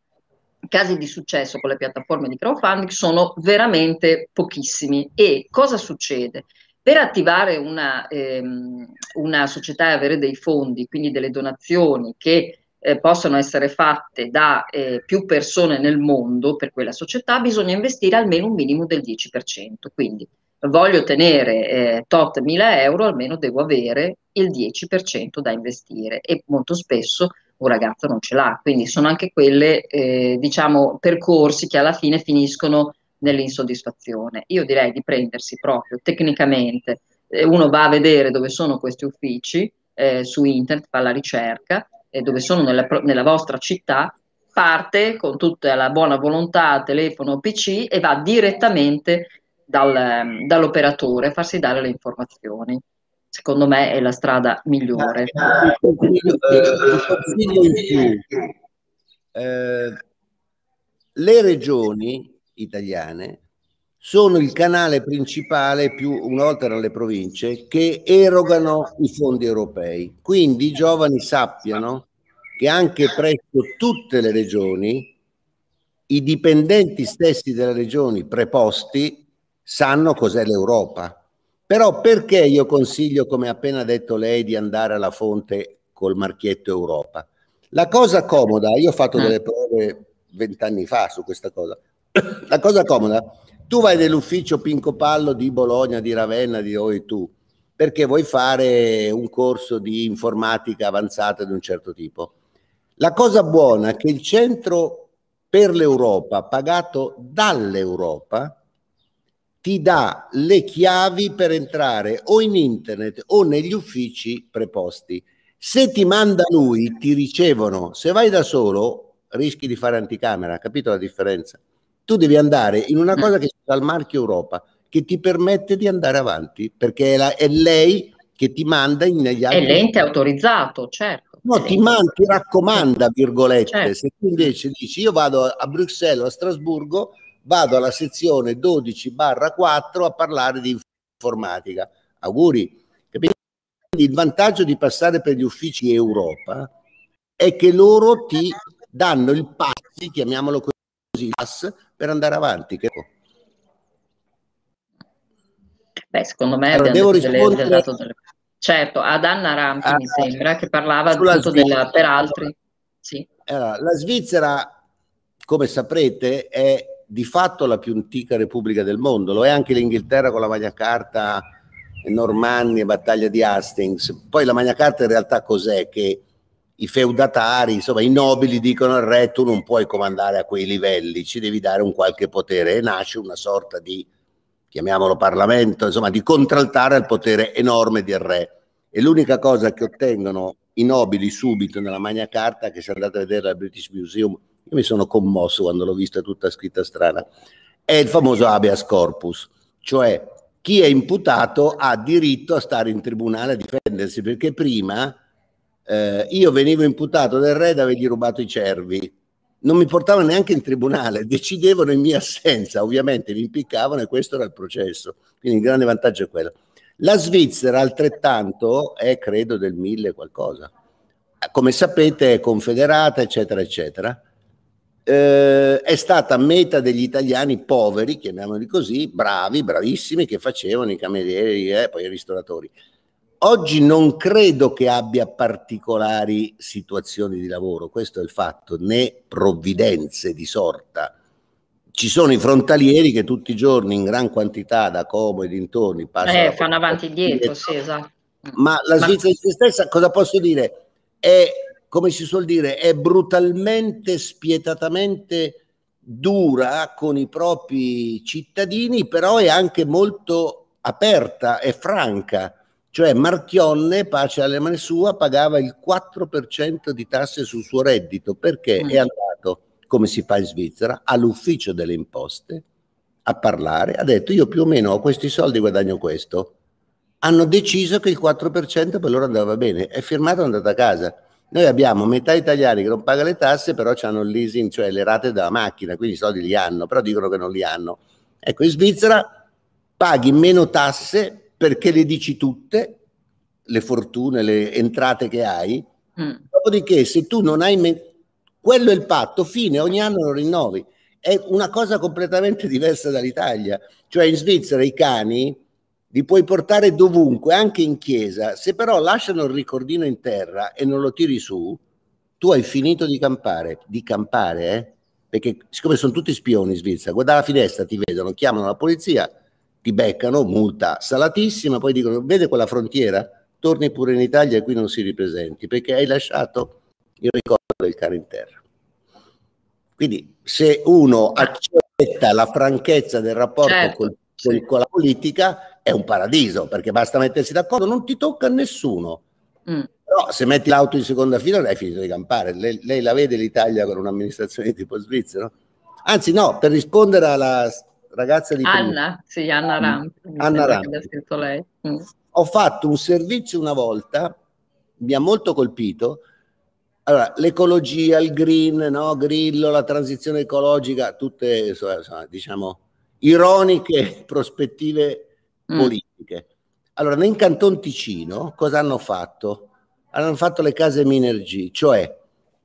casi di successo con le piattaforme di crowdfunding sono veramente pochissimi. E cosa succede? Per attivare una, ehm, una società e avere dei fondi, quindi delle donazioni che eh, possono essere fatte da eh, più persone nel mondo per quella società, bisogna investire almeno un minimo del dieci per cento. Quindi voglio ottenere eh, tot mille euro, almeno devo avere il dieci per cento da investire e molto spesso un ragazzo non ce l'ha. Quindi sono anche quelle eh, diciamo, percorsi che alla fine finiscono nell'insoddisfazione. Io direi di prendersi proprio tecnicamente, eh, uno va a vedere dove sono questi uffici, eh, su internet fa la ricerca, eh, dove sono nella, nella vostra città, parte con tutta la buona volontà, telefono, P C e va direttamente dal, dall'operatore a farsi dare le informazioni. Secondo me è la strada migliore. Ah, un consiglio, eh, un consiglio in più. Eh, le regioni italiane sono il canale principale, più una volta erano le province, che erogano i fondi europei, quindi i giovani sappiano che anche presso tutte le regioni i dipendenti stessi delle regioni preposti sanno cos'è l'Europa. Però perché io consiglio, come appena detto lei, di andare alla fonte col marchietto Europa? La cosa comoda, io ho fatto delle prove vent'anni fa su questa cosa. La cosa comoda, tu vai nell'ufficio Pinco Pallo di Bologna, di Ravenna, di dove tu, perché vuoi fare un corso di informatica avanzata di un certo tipo. La cosa buona è che il Centro per l'Europa, pagato dall'Europa, ti dà le chiavi per entrare o in internet o negli uffici preposti. Se ti manda lui, ti ricevono. Se vai da solo, rischi di fare anticamera, capito la differenza? Tu devi andare in una cosa che sta al marchio Europa, che ti permette di andare avanti, perché è, la, è lei che ti manda negli altri. È l'ente autorizzato, certo. No, ti, man, ti raccomanda, virgolette. Certo. Se tu invece dici, io vado a Bruxelles o a Strasburgo, vado alla sezione dodici barra quattro a parlare di informatica. Auguri. Capito? Quindi il vantaggio di passare per gli uffici Europa è che loro ti danno il passi, chiamiamolo così, per andare avanti. Beh, secondo me allora, devo rispondere delle, delle, delle... certo ad Anna Rampi, ah, mi sembra che parlava appunto della, per altri sì. Allora, la Svizzera, come saprete, è di fatto la più antica repubblica del mondo, lo è anche l'Inghilterra con la Magna Carta, Normanni e battaglia di Hastings. Poi la Magna Carta in realtà cos'è? Che i feudatari, insomma i nobili, dicono al re: tu non puoi comandare a quei livelli, ci devi dare un qualche potere, e nasce una sorta di, chiamiamolo parlamento, insomma di contraltare al potere enorme del re. E l'unica cosa che ottengono i nobili subito nella Magna Carta, che se andate a vedere al British Museum, io mi sono commosso quando l'ho vista tutta scritta strana, è il famoso habeas corpus, cioè chi è imputato ha diritto a stare in tribunale a difendersi, perché prima eh, io venivo imputato del re di avergli rubato i cervi, non mi portavano neanche in tribunale, decidevano in mia assenza, ovviamente mi impiccavano e questo era il processo, quindi il grande vantaggio è quello. La Svizzera altrettanto è credo del mille qualcosa, come sapete è confederata eccetera eccetera, eh, è stata meta degli italiani poveri, chiamiamoli così, bravi, bravissimi, che facevano i camerieri e eh, poi i ristoratori. Oggi non credo che abbia particolari situazioni di lavoro, questo è il fatto, né provvidenze di sorta. Ci sono i frontalieri che tutti i giorni in gran quantità da Como e dintorni passano, eh, fanno avanti e dietro, sì, esatto. Ma la Svizzera di se stessa, cosa posso dire? È, come si suol dire, è brutalmente, spietatamente dura con i propri cittadini, però è anche molto aperta e franca. Cioè Marchionne, pace alle mani sua, pagava il quattro per cento di tasse sul suo reddito perché mm. è andato, come si fa in Svizzera, all'ufficio delle imposte a parlare, ha detto io più o meno ho questi soldi, guadagno questo. Hanno deciso che il quattro per cento per loro andava bene, è firmato e è andato a casa. Noi abbiamo metà italiani che non paga le tasse, però hanno il leasing, cioè le rate della macchina, quindi i soldi li hanno, però dicono che non li hanno. Ecco, in Svizzera paghi meno tasse perché le dici tutte, le fortune, le entrate che hai, mm. dopodiché se tu non hai, quello è il patto, fine, ogni anno lo rinnovi, è una cosa completamente diversa dall'Italia, cioè in Svizzera i cani li puoi portare dovunque, anche in chiesa, se però lasciano il ricordino in terra e non lo tiri su, tu hai finito di campare, di campare, eh? Perché siccome sono tutti spioni in Svizzera, guarda la finestra, ti vedono, chiamano la polizia, ti beccano, multa salatissima, poi dicono, vede quella frontiera, torni pure in Italia e qui non si ripresenti, perché hai lasciato il ricordo del cane in terra. Quindi se uno accetta la franchezza del rapporto certo. col, col, con la politica, è un paradiso, perché basta mettersi d'accordo, non ti tocca a nessuno. Mm. Però se metti l'auto in seconda fila, hai finito di campare. Lei, lei la vede l'Italia con un'amministrazione tipo svizzera? Anzi no, per rispondere alla... ragazza di Anna, sì, Anna Rampi, Anna Rampi. Scritto lei. Mm. Ho fatto un servizio una volta, mi ha molto colpito, allora, l'ecologia, il green, no? Grillo, la transizione ecologica, tutte insomma, diciamo ironiche prospettive mm. politiche. Allora nel Canton Ticino cosa hanno fatto? Hanno fatto le case Minergie, cioè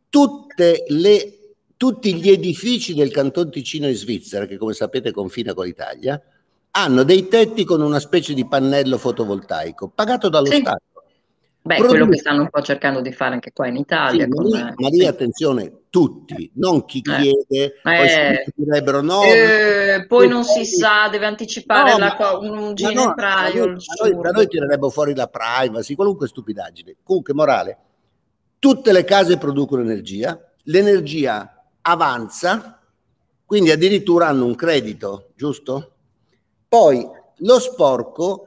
tutte le tutti gli edifici del Canton Ticino in Svizzera, che come sapete confina con l'Italia, hanno dei tetti con una specie di pannello fotovoltaico, pagato dallo sì. Stato. Beh, Produce... quello che stanno un po' cercando di fare anche qua in Italia. Sì, con... Maria, Maria, attenzione, tutti, non chi chiede, eh. poi, eh. Si direbbero, no, eh, poi non si sa, deve anticipare no, la ma, un ginepraio. No, da noi, noi tirerebbero fuori la privacy, qualunque stupidaggine. Comunque, morale, tutte le case producono energia, l'energia avanza, quindi addirittura hanno un credito, giusto? Poi lo sporco,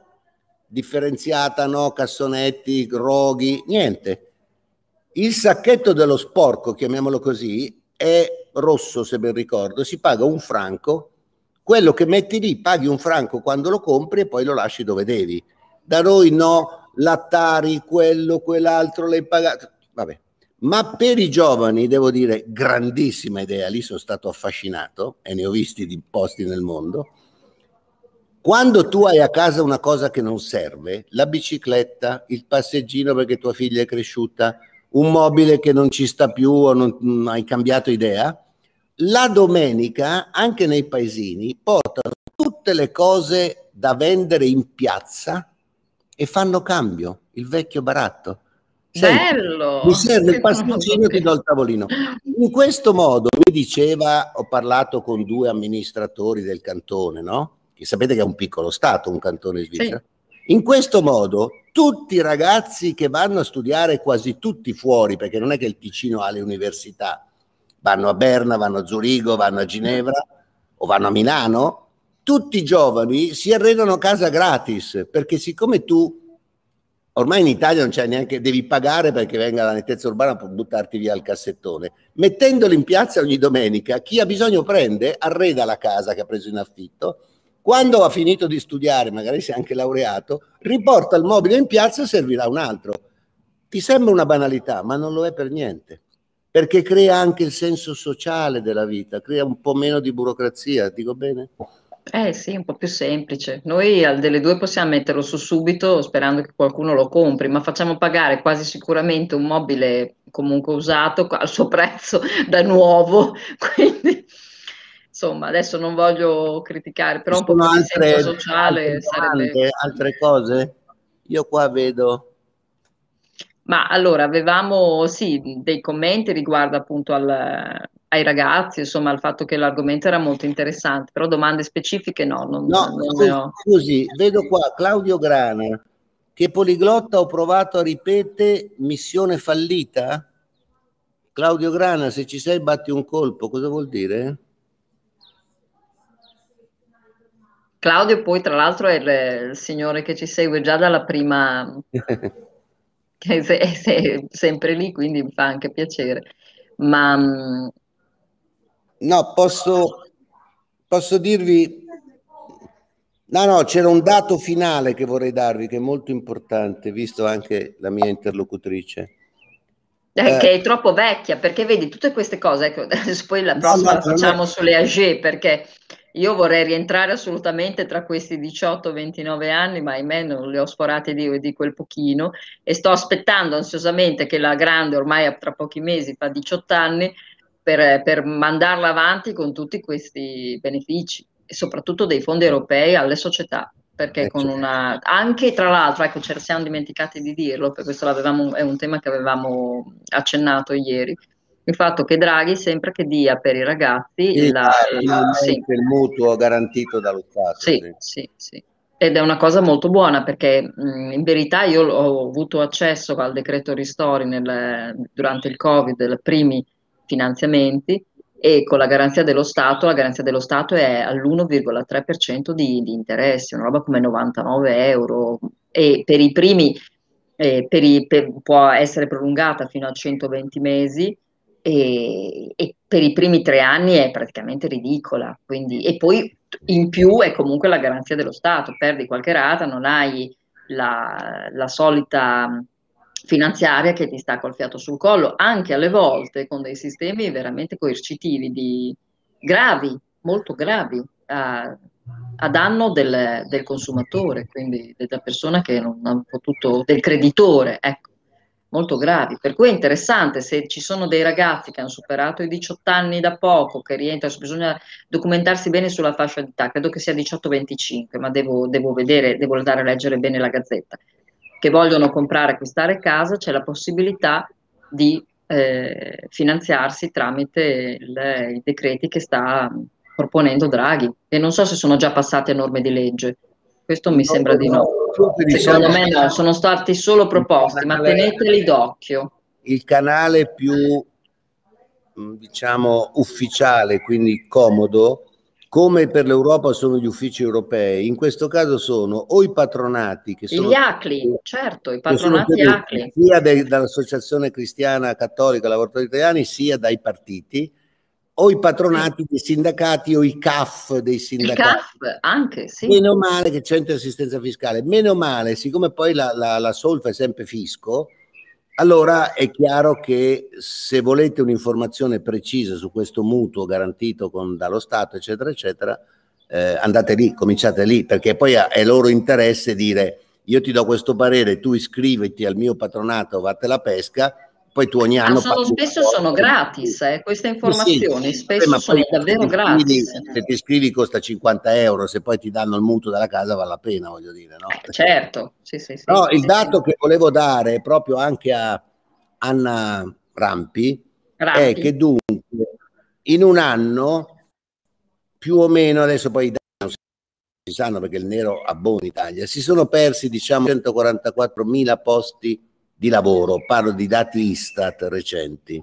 differenziata, no? Cassonetti, roghi, niente. Il sacchetto dello sporco, chiamiamolo così, è rosso se ben ricordo, si paga un franco, quello che metti lì paghi un franco quando lo compri e poi lo lasci dove devi. Da noi no, l'attari, quello, quell'altro, l'hai pagato, vabbè. Ma per i giovani, devo dire, grandissima idea, lì sono stato affascinato e ne ho visti di posti nel mondo. Quando tu hai a casa una cosa che non serve, la bicicletta, il passeggino perché tua figlia è cresciuta, un mobile che non ci sta più o non, non hai cambiato idea, la domenica, anche nei paesini, portano tutte le cose da vendere in piazza e fanno cambio, il vecchio baratto. Senti, bello. Mi serve il pasticino, ti do il tavolino. In questo modo mi diceva, ho parlato con due amministratori del cantone, no? Che sapete che è un piccolo stato, un cantone svizzero. Sì. In questo modo tutti i ragazzi che vanno a studiare, quasi tutti fuori, perché non è che il Ticino ha le università, vanno a Berna, vanno a Zurigo, vanno a Ginevra o vanno a Milano, tutti i giovani si arredano casa gratis, perché siccome tu ormai in Italia non c'è neanche, devi pagare perché venga la nettezza urbana per buttarti via al cassettone. Mettendolo in piazza ogni domenica, chi ha bisogno prende, arreda la casa che ha preso in affitto, Quando ha finito di studiare, magari si è anche laureato, riporta il mobile in piazza e servirà un altro. Ti sembra una banalità, ma non lo è per niente, perché crea anche il senso sociale della vita, crea un po' meno di burocrazia, dico bene? Eh sì, un po' più semplice. Noi al delle due possiamo metterlo su subito sperando che qualcuno lo compri, ma facciamo pagare quasi sicuramente un mobile comunque usato al suo prezzo da nuovo, quindi... Insomma, adesso non voglio criticare, però un po' di senso sociale sarebbe... Altre cose? Io qua vedo... Ma allora, avevamo, sì, dei commenti riguardo appunto al, ai ragazzi, insomma, al fatto che l'argomento era molto interessante, però domande specifiche no, non, no, non ne ho. Scusi, vedo qua Claudio Grana, che poliglotta ho provato a ripetere, missione fallita? Claudio Grana, se ci sei batti un colpo, cosa vuol dire? Claudio poi tra l'altro è il, il signore che ci segue già dalla prima, che se, se, è sempre lì, quindi mi fa anche piacere. Ma no, posso, posso dirvi, no no, c'era un dato finale che vorrei darvi che è molto importante, visto anche la mia interlocutrice. Eh, eh, che è troppo vecchia, perché vedi tutte queste cose, ecco, poi la prossima no, no, facciamo no. sulle A G, perché... Io vorrei rientrare assolutamente tra questi diciotto ventinove anni, ma ahimè non li ho sforati di, di quel pochino, e sto aspettando ansiosamente che la grande ormai tra pochi mesi fa diciotto anni per, per mandarla avanti con tutti questi benefici e soprattutto dei fondi europei alle società, perché con una, anche tra l'altro, ecco, ce ne siamo dimenticati di dirlo, per questo l'avevamo, è un tema che avevamo accennato ieri. Il fatto che Draghi sembra che dia per i ragazzi sì, la, la, sì. il mutuo garantito dallo Stato. Sì, sì. Sì, sì. Ed è una cosa molto buona perché mh, in verità io ho avuto accesso al decreto Ristori nel, durante il Covid, ai primi finanziamenti, e con la garanzia dello Stato, la garanzia dello Stato è all'uno virgola tre per cento di, di interessi, una roba come novantanove euro, e per i primi eh, per i, per, può essere prolungata fino a centoventi mesi, E, e per i primi tre anni è praticamente ridicola, quindi, e poi in più è comunque la garanzia dello Stato, perdi qualche rata, non hai la, la solita finanziaria che ti sta col fiato sul collo, anche alle volte con dei sistemi veramente coercitivi, di, gravi, molto gravi, a, a danno del, del consumatore, quindi della persona che non ha potuto, del creditore, ecco. Molto gravi, per cui è interessante se ci sono dei ragazzi che hanno superato i diciotto anni da poco, che rientrano, bisogna documentarsi bene sulla fascia di età, credo che sia diciotto venticinque, ma devo, devo vedere, devo andare a leggere bene la Gazzetta, che vogliono comprare, acquistare casa, c'è la possibilità di eh, finanziarsi tramite le, i decreti che sta proponendo Draghi, e non so se sono già passate norme di legge. Questo mi sembra di no. Secondo me no, sono stati solo proposti, ma teneteli d'occhio. Il canale più, diciamo, ufficiale, quindi comodo, come per l'Europa sono gli uffici europei, in questo caso sono o i patronati, che sono gli A C L I, certo, i patronati A C L I, sia dall'Associazione Cristiana Cattolica Lavoratori Italiani, sia dai partiti, o i patronati dei sindacati o i C A F dei sindacati. Il C A F anche, sì. Meno male che centro di assistenza fiscale, meno male, siccome poi la, la, la solfa è sempre fisco, allora è chiaro che se volete un'informazione precisa su questo mutuo garantito con, dallo Stato, eccetera, eccetera, eh, andate lì, cominciate lì, perché poi è loro interesse dire io ti do questo parere, tu iscriviti al mio patronato, vatte la pesca. Poi tu ogni anno... Ah, sono, spesso sono gratis, eh, queste informazioni, sì, sì, spesso sono davvero gratis. Se ti iscrivi costa cinquanta euro, se poi ti danno il mutuo della casa vale la pena, voglio dire. No? Eh, certo, sì, sì, sì, no, sì, il sì, dato sì. che volevo dare proprio anche a Anna Rampi, Rampi è che dunque in un anno, più o meno, adesso poi i dati non si sanno perché il nero abbonda in Italia, si sono persi diciamo centoquarantaquattromila posti di lavoro, parlo di dati Istat recenti,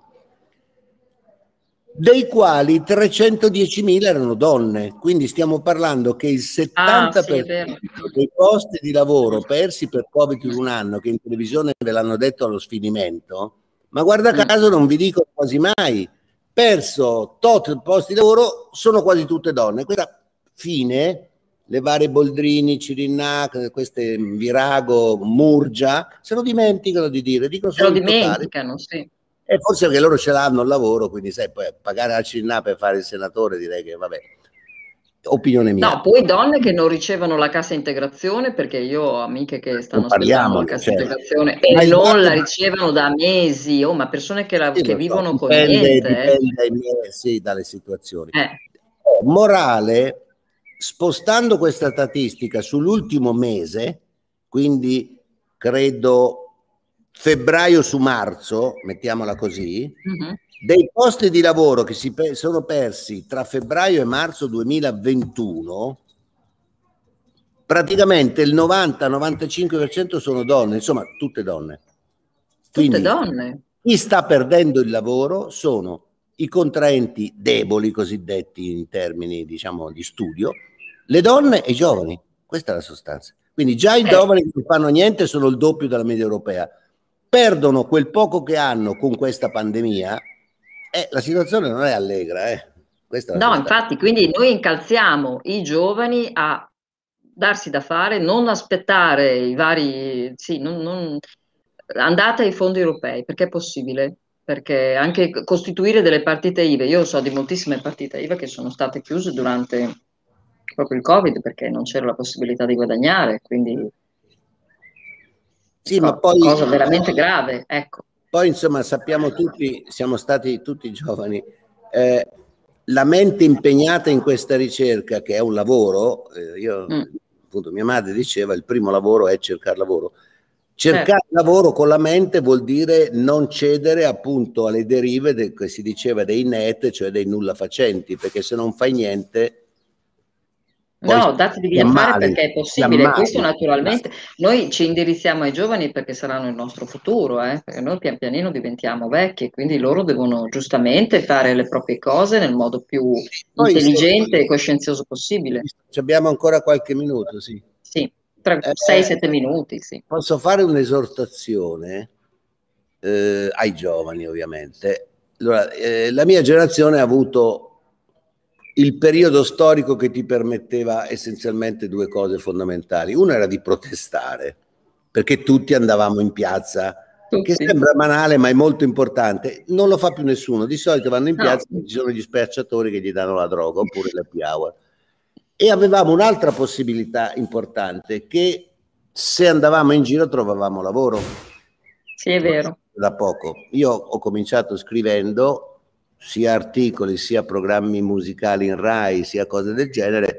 dei quali trecentodiecimila erano donne, quindi stiamo parlando che il settanta per cento ah, sì, dei posti di lavoro persi per Covid in un anno, che in televisione ve l'hanno detto allo sfinimento, ma guarda caso non vi dico quasi mai, perso tot posti di lavoro sono quasi tutte donne. Questa fine le varie Boldrini, Cirinnà, queste Virago, Murgia, se lo dimenticano di dire. Dicono se lo dimenticano, sì. E forse perché loro ce l'hanno il lavoro, quindi sai, poi pagare la Cirinnà per fare il senatore, direi che vabbè. Opinione mia. No, poi donne che non ricevono la cassa integrazione, perché io ho amiche che stanno aspettando la cassa cioè, integrazione e non fatto, la ricevono da mesi, oh, ma persone che, la, sì, che vivono so, con dipende, niente. Dipende eh. sì, dalle situazioni. Eh. Eh, morale, spostando questa statistica sull'ultimo mese, quindi credo febbraio su marzo, mettiamola così, mm-hmm. dei posti di lavoro che si pe- sono persi tra febbraio e marzo duemilaventuno, praticamente il novanta novantacinque per cento sono donne, insomma tutte donne. Quindi, tutte donne. Chi sta perdendo il lavoro sono i contraenti deboli, cosiddetti in termini diciamo di studio, le donne e i giovani, questa è la sostanza. Quindi già i eh. giovani che non fanno niente sono il doppio della media europea. Perdono quel poco che hanno con questa pandemia, eh, la situazione non è allegra. Eh. Questa è no, questa. Infatti, quindi noi incalziamo i giovani a darsi da fare, non aspettare i vari... Sì, non, non, andate ai fondi europei, perché è possibile, perché anche costituire delle partite I V A, io so di moltissime partite I V A che sono state chiuse durante proprio il Covid, perché non c'era la possibilità di guadagnare, quindi... Sì, ma poi cosa veramente grave, ecco. Poi insomma sappiamo tutti, siamo stati tutti giovani, eh, la mente impegnata in questa ricerca che è un lavoro, eh, io mm. appunto mia madre diceva il primo lavoro è cercare lavoro, cercare certo. lavoro con la mente vuol dire non cedere appunto alle derive de, che si diceva dei NEET, cioè dei nulla facenti, perché se non fai niente... No, datevi via fare perché è possibile. Questo naturalmente, noi ci indirizziamo ai giovani perché saranno il nostro futuro, eh? Perché noi pian pianino diventiamo vecchi, quindi loro devono giustamente fare le proprie cose nel modo più noi intelligente sì. e coscienzioso possibile. Ci abbiamo ancora qualche minuto, sì. Sì, sei sette eh, minuti, sì. Posso fare un'esortazione eh, ai giovani, ovviamente. Allora, eh, la mia generazione ha avuto... il periodo storico che ti permetteva essenzialmente due cose fondamentali. Una era di protestare, perché tutti andavamo in piazza, tutti. Che sembra banale ma è molto importante. Non lo fa più nessuno, di solito vanno in piazza no. Ci sono gli sperciatori che gli danno la droga oppure l'happy hour. E avevamo un'altra possibilità importante, che se andavamo in giro trovavamo lavoro. Sì, è vero. Da poco. Io ho cominciato scrivendo... sia articoli, sia programmi musicali in Rai, sia cose del genere,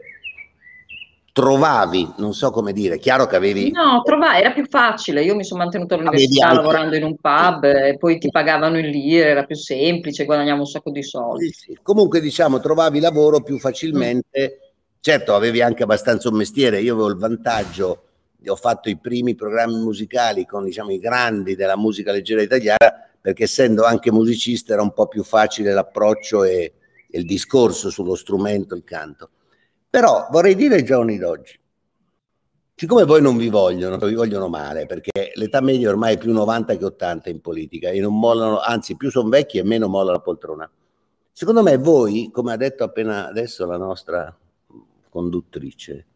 trovavi, non so come dire, chiaro che avevi... No, trovavi, era più facile, io mi sono mantenuto all'università lavorando in un pub, e poi ti pagavano in lire, era più semplice, guadagnavo un sacco di soldi. Sì, sì. Comunque diciamo, trovavi lavoro più facilmente, mm. certo avevi anche abbastanza un mestiere, io avevo il vantaggio, ho fatto i primi programmi musicali con diciamo, i grandi della musica leggera italiana, perché essendo anche musicista era un po' più facile l'approccio e, e il discorso sullo strumento, il canto. Però vorrei dire ai giovani d'oggi, siccome voi non vi vogliono, vi vogliono male, perché l'età media ormai è più novanta che ottanta in politica, e non mollano, anzi più sono vecchi e meno molla la poltrona. Secondo me voi, come ha detto appena adesso la nostra conduttrice,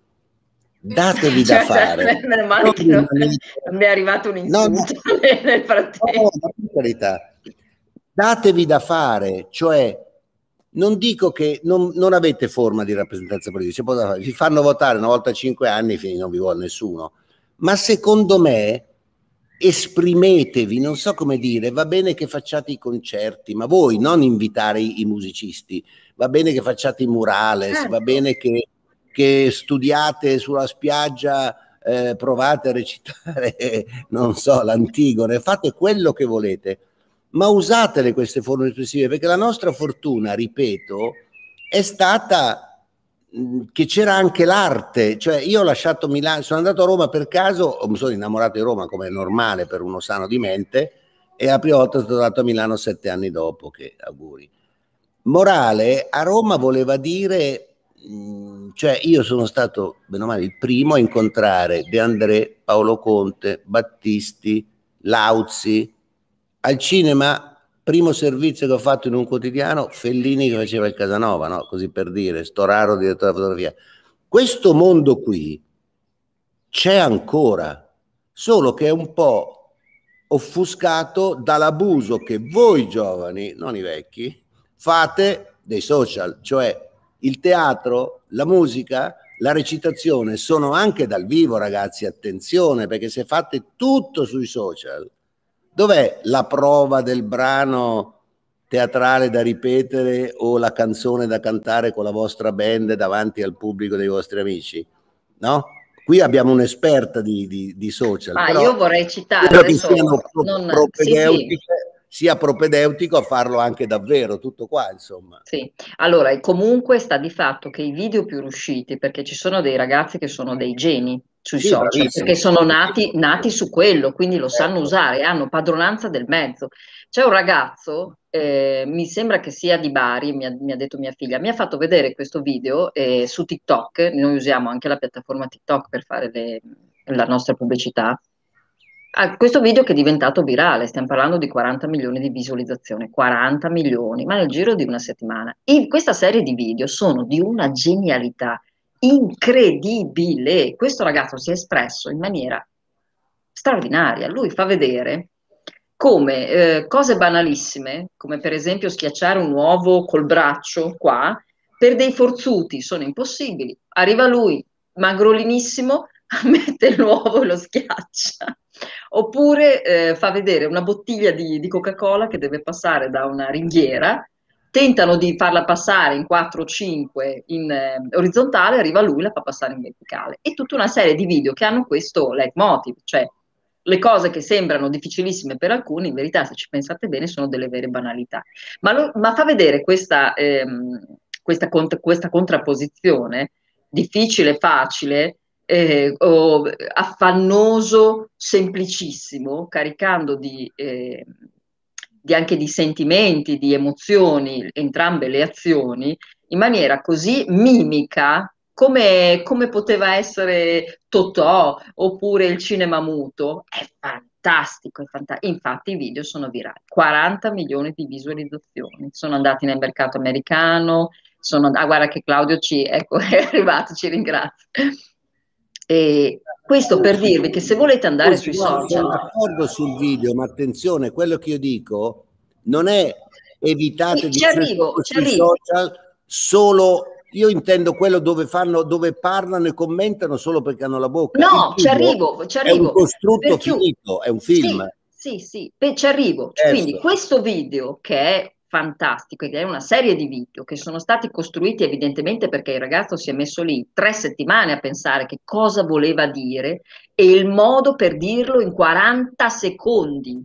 datevi cioè, da fare. Meno male che non, non mi è arrivato un insulto no, no, nel frattempo. No, datevi da fare, cioè non dico che non, non avete forma di rappresentanza politica, cioè, vi fanno votare una volta a cinque anni e non vi vuole nessuno, ma secondo me esprimetevi, non so come dire, va bene che facciate i concerti, ma voi non invitare i, i musicisti, va bene che facciate i murales, certo. va bene che che studiate sulla spiaggia, eh, provate a recitare, non so, l'Antigone, fate quello che volete, ma usatele queste forme espressive, perché la nostra fortuna, ripeto, è stata mh, che c'era anche l'arte, cioè io ho lasciato Milano, sono andato a Roma per caso, mi sono innamorato di Roma come è normale per uno sano di mente, e la prima volta sono tornato a Milano sette anni dopo, che auguri. Morale, a Roma voleva dire... cioè io sono stato meno male il primo a incontrare De André, Paolo Conte, Battisti, Lauzi al cinema, primo servizio che ho fatto in un quotidiano, Fellini che faceva il Casanova, no? Così per dire, sto raro direttore della fotografia, Questo mondo qui c'è ancora, solo che è un po' offuscato dall'abuso che voi giovani, non i vecchi, fate dei social, cioè il teatro, la musica, la recitazione sono anche dal vivo, ragazzi, attenzione, perché se fate tutto sui social, dov'è la prova del brano teatrale da ripetere o la canzone da cantare con la vostra band davanti al pubblico dei vostri amici? No? Qui abbiamo un'esperta di, di, di social. Ma però io vorrei citare adesso, pro, non, propedeutiche, sì, sì. sia propedeutico a farlo anche davvero, tutto qua insomma. Sì, allora comunque sta di fatto che i video più riusciti, perché ci sono dei ragazzi che sono dei geni sui sì, social, bravissimo. Perché sono nati, nati su quello, quindi lo sanno usare, hanno padronanza del mezzo. C'è un ragazzo, eh, mi sembra che sia di Bari, mi ha, mi ha detto mia figlia, mi ha fatto vedere questo video eh, su TikTok, noi usiamo anche la piattaforma TikTok per fare le, la nostra pubblicità, ah, questo video che è diventato virale, stiamo parlando di quaranta milioni di visualizzazioni, quaranta milioni, ma nel giro di una settimana. In questa serie di video sono di una genialità incredibile, questo ragazzo si è espresso in maniera straordinaria, lui fa vedere come eh, cose banalissime, come per esempio schiacciare un uovo col braccio qua, per dei forzuti sono impossibili. Arriva lui, magrolinissimo, mette l'uovo e lo schiaccia. Oppure eh, fa vedere una bottiglia di, di Coca-Cola che deve passare da una ringhiera, tentano di farla passare in quattro o cinque in eh, orizzontale, arriva lui e la fa passare in verticale. E tutta una serie di video che hanno questo leitmotiv, cioè le cose che sembrano difficilissime per alcuni, in verità, se ci pensate bene, sono delle vere banalità. Ma, lo, ma fa vedere questa, ehm, questa, cont questa contrapposizione, difficile, facile, eh, o affannoso, semplicissimo, caricando di, eh, di anche di sentimenti, di emozioni, entrambe le azioni, in maniera così mimica, Come, come poteva essere Totò oppure il cinema muto, è fantastico, è fantastico. Infatti i video sono virali, quaranta milioni di visualizzazioni, sono andati nel mercato americano, sono ah, guarda che Claudio ci, ecco, è arrivato, ci ringrazio. E questo per dirvi che se volete andare oh, sui social... Sono d'accordo sul video, ma attenzione, quello che io dico non è evitate di arrivo, sui arrivo. social solo... Io intendo quello dove, fanno, dove parlano e commentano solo perché hanno la bocca. No, ci arrivo, ci arrivo. È un costrutto finito, è un film. Sì, sì, sì, ci arrivo. Certo. Quindi questo video che è fantastico, che è una serie di video che sono stati costruiti evidentemente perché il ragazzo si è messo lì tre settimane a pensare che cosa voleva dire e il modo per dirlo in quaranta secondi.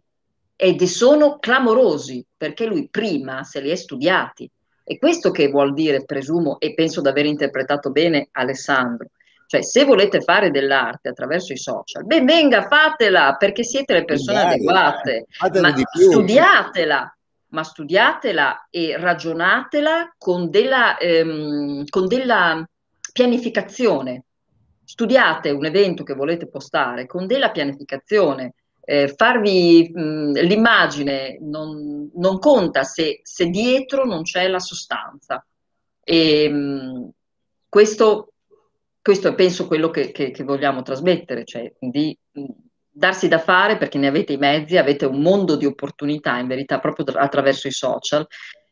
Ed sono clamorosi perché lui prima se li è studiati. E questo che vuol dire, presumo, e penso di aver interpretato bene Alessandro, cioè se volete fare dell'arte attraverso i social, beh venga, fatela, perché siete le persone Dai, adeguate, ma studiatela, ma studiatela e ragionatela con della, ehm, con della pianificazione. Studiate un evento che volete postare con della pianificazione. Eh, farvi l'immagine non, non conta se, se dietro non c'è la sostanza e, mh, questo, questo è penso quello che, che, che vogliamo trasmettere, cioè di mh, darsi da fare perché ne avete i mezzi, avete un mondo di opportunità in verità proprio tra, attraverso i social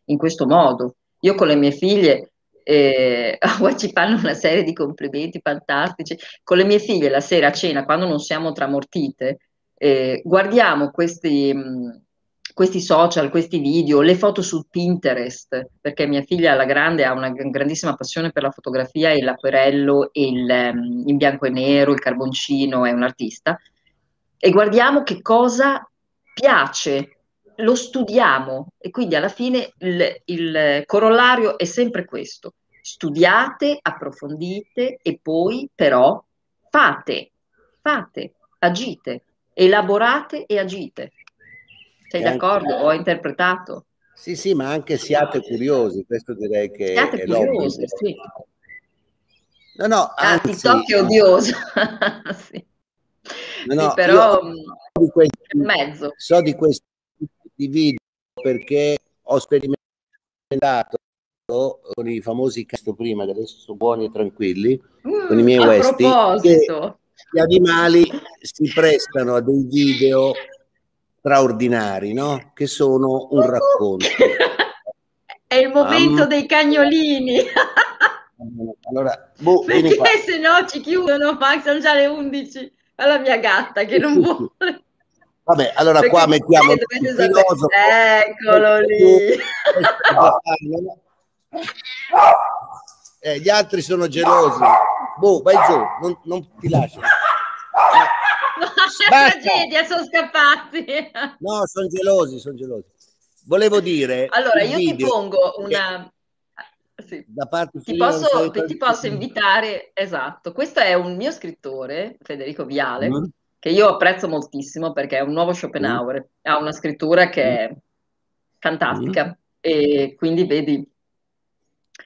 in questo modo. Io con le mie figlie Eh, ci fanno una serie di complimenti fantastici, con le mie figlie la sera a cena quando non siamo tramortite Eh, guardiamo questi, mh, questi social, questi video, le foto su Pinterest, perché mia figlia alla grande ha una grandissima passione per la fotografia e l'acquerello, um, in bianco e nero, il carboncino, è un artista, e guardiamo che cosa piace, lo studiamo e quindi alla fine il, il corollario è sempre questo, studiate, approfondite e poi però fate, fate, agite. Elaborate e agite. Sei d'accordo? Ho interpretato? Sì, sì, ma anche siate curiosi, questo direi che siate è curiosi, sì. No, no, anzi, ah, TikTok è odioso. Sì. No, no, sì, però so di, questi, mezzo. so di questi video perché ho sperimentato con i famosi cast prima, che adesso sono buoni e tranquilli, mm, con i miei Westi, che gli animali si prestano a dei video straordinari, no? Che sono un racconto. È il momento um, dei cagnolini. Allora, boh, perché se no ci chiudono, Max, sono già le undici. Alla mia gatta che non vuole. Vabbè, allora perché qua mettiamo il filosofo. Eccolo lì. Eh, gli altri sono gelosi. Boh, vai giù, non, non ti lascio. È una tragedia, sono scappati. No, sono gelosi, sono gelosi. Volevo dire... Allora, io ti pongo una... Sì. Da parte ti, posso, ti posso invitare, esatto, questo è un mio scrittore, Federico Viale, mm. che io apprezzo moltissimo perché è un nuovo Schopenhauer, mm. ha una scrittura che è fantastica, mm. e quindi vedi,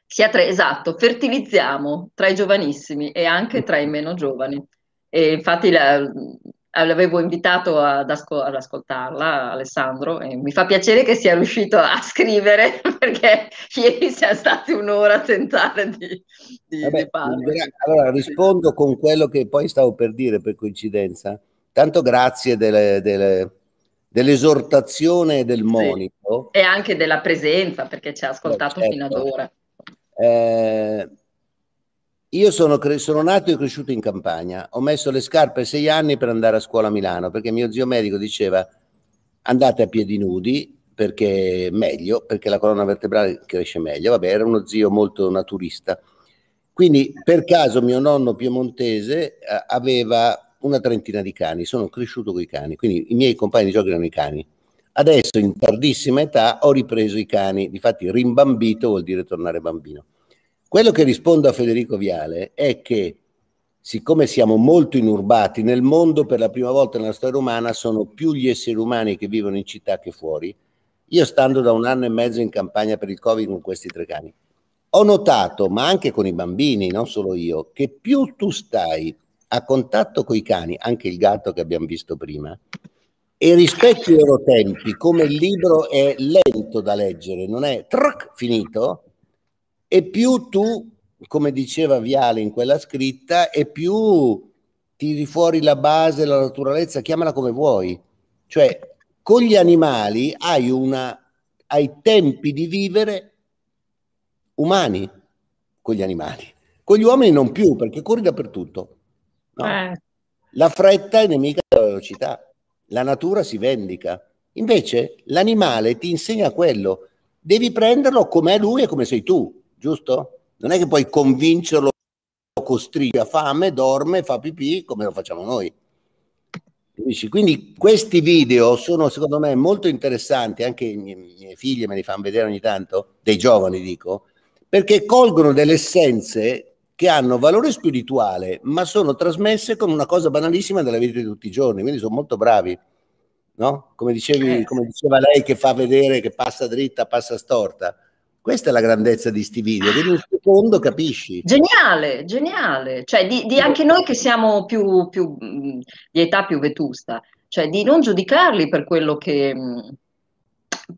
sia tra, esatto, fertilizziamo tra i giovanissimi e anche tra i meno giovani, e infatti la, l'avevo invitato ad, asco, ad ascoltarla, Alessandro, e mi fa piacere che sia riuscito a scrivere, perché ieri siamo stati un'ora a tentare di, di, Vabbè, di farlo. Allora rispondo con quello che poi stavo per dire per coincidenza. Tanto grazie delle, delle, dell'esortazione e del monito. Sì. E anche della presenza, perché ci ha ascoltato Beh, certo. fino ad ora. Eh... Io sono, sono nato e cresciuto in Campania, ho messo le scarpe a sei anni per andare a scuola a Milano, perché mio zio medico diceva andate a piedi nudi perché è meglio, perché la colonna vertebrale cresce meglio. Vabbè, era uno zio molto naturista. Quindi per caso mio nonno piemontese aveva una trentina di cani, sono cresciuto con i cani, quindi i miei compagni di gioco erano i cani. Adesso in tardissima età ho ripreso i cani, difatti rimbambito vuol dire tornare bambino. Quello che rispondo a Federico Viale è che, siccome siamo molto inurbati nel mondo, per la prima volta nella storia umana sono più gli esseri umani che vivono in città che fuori. Io, stando da un anno e mezzo in campagna per il Covid con questi tre cani, ho notato, ma anche con i bambini, non solo io, che più tu stai a contatto con i cani, anche il gatto che abbiamo visto prima, e rispetto ai loro tempi, come il libro è lento da leggere, non è truc, finito, e più tu, come diceva Viale in quella scritta, e più tiri fuori la base, la naturalezza, chiamala come vuoi. Cioè, con gli animali hai, una, hai tempi di vivere umani, con gli animali. Con gli uomini non più, perché corri dappertutto. No. Eh. La fretta è nemica della velocità. La natura si vendica. Invece l'animale ti insegna quello. Devi prenderlo com'è lui e come sei tu. Giusto? Non è che puoi convincerlo, costringe, ha fame, dorme, fa pipì, come lo facciamo noi. Capisci? Quindi questi video sono, secondo me, molto interessanti, anche i miei figli me li fanno vedere ogni tanto, dei giovani dico, perché colgono delle essenze che hanno valore spirituale, ma sono trasmesse con una cosa banalissima della vita di tutti i giorni, quindi sono molto bravi, no? Come dicevi, come diceva lei, che fa vedere che passa dritta, passa storta. Questa è la grandezza di sti video, che in un secondo capisci. Geniale, geniale. Cioè, di, di anche noi che siamo più, più di età più vetusta, cioè di non giudicarli per quello che,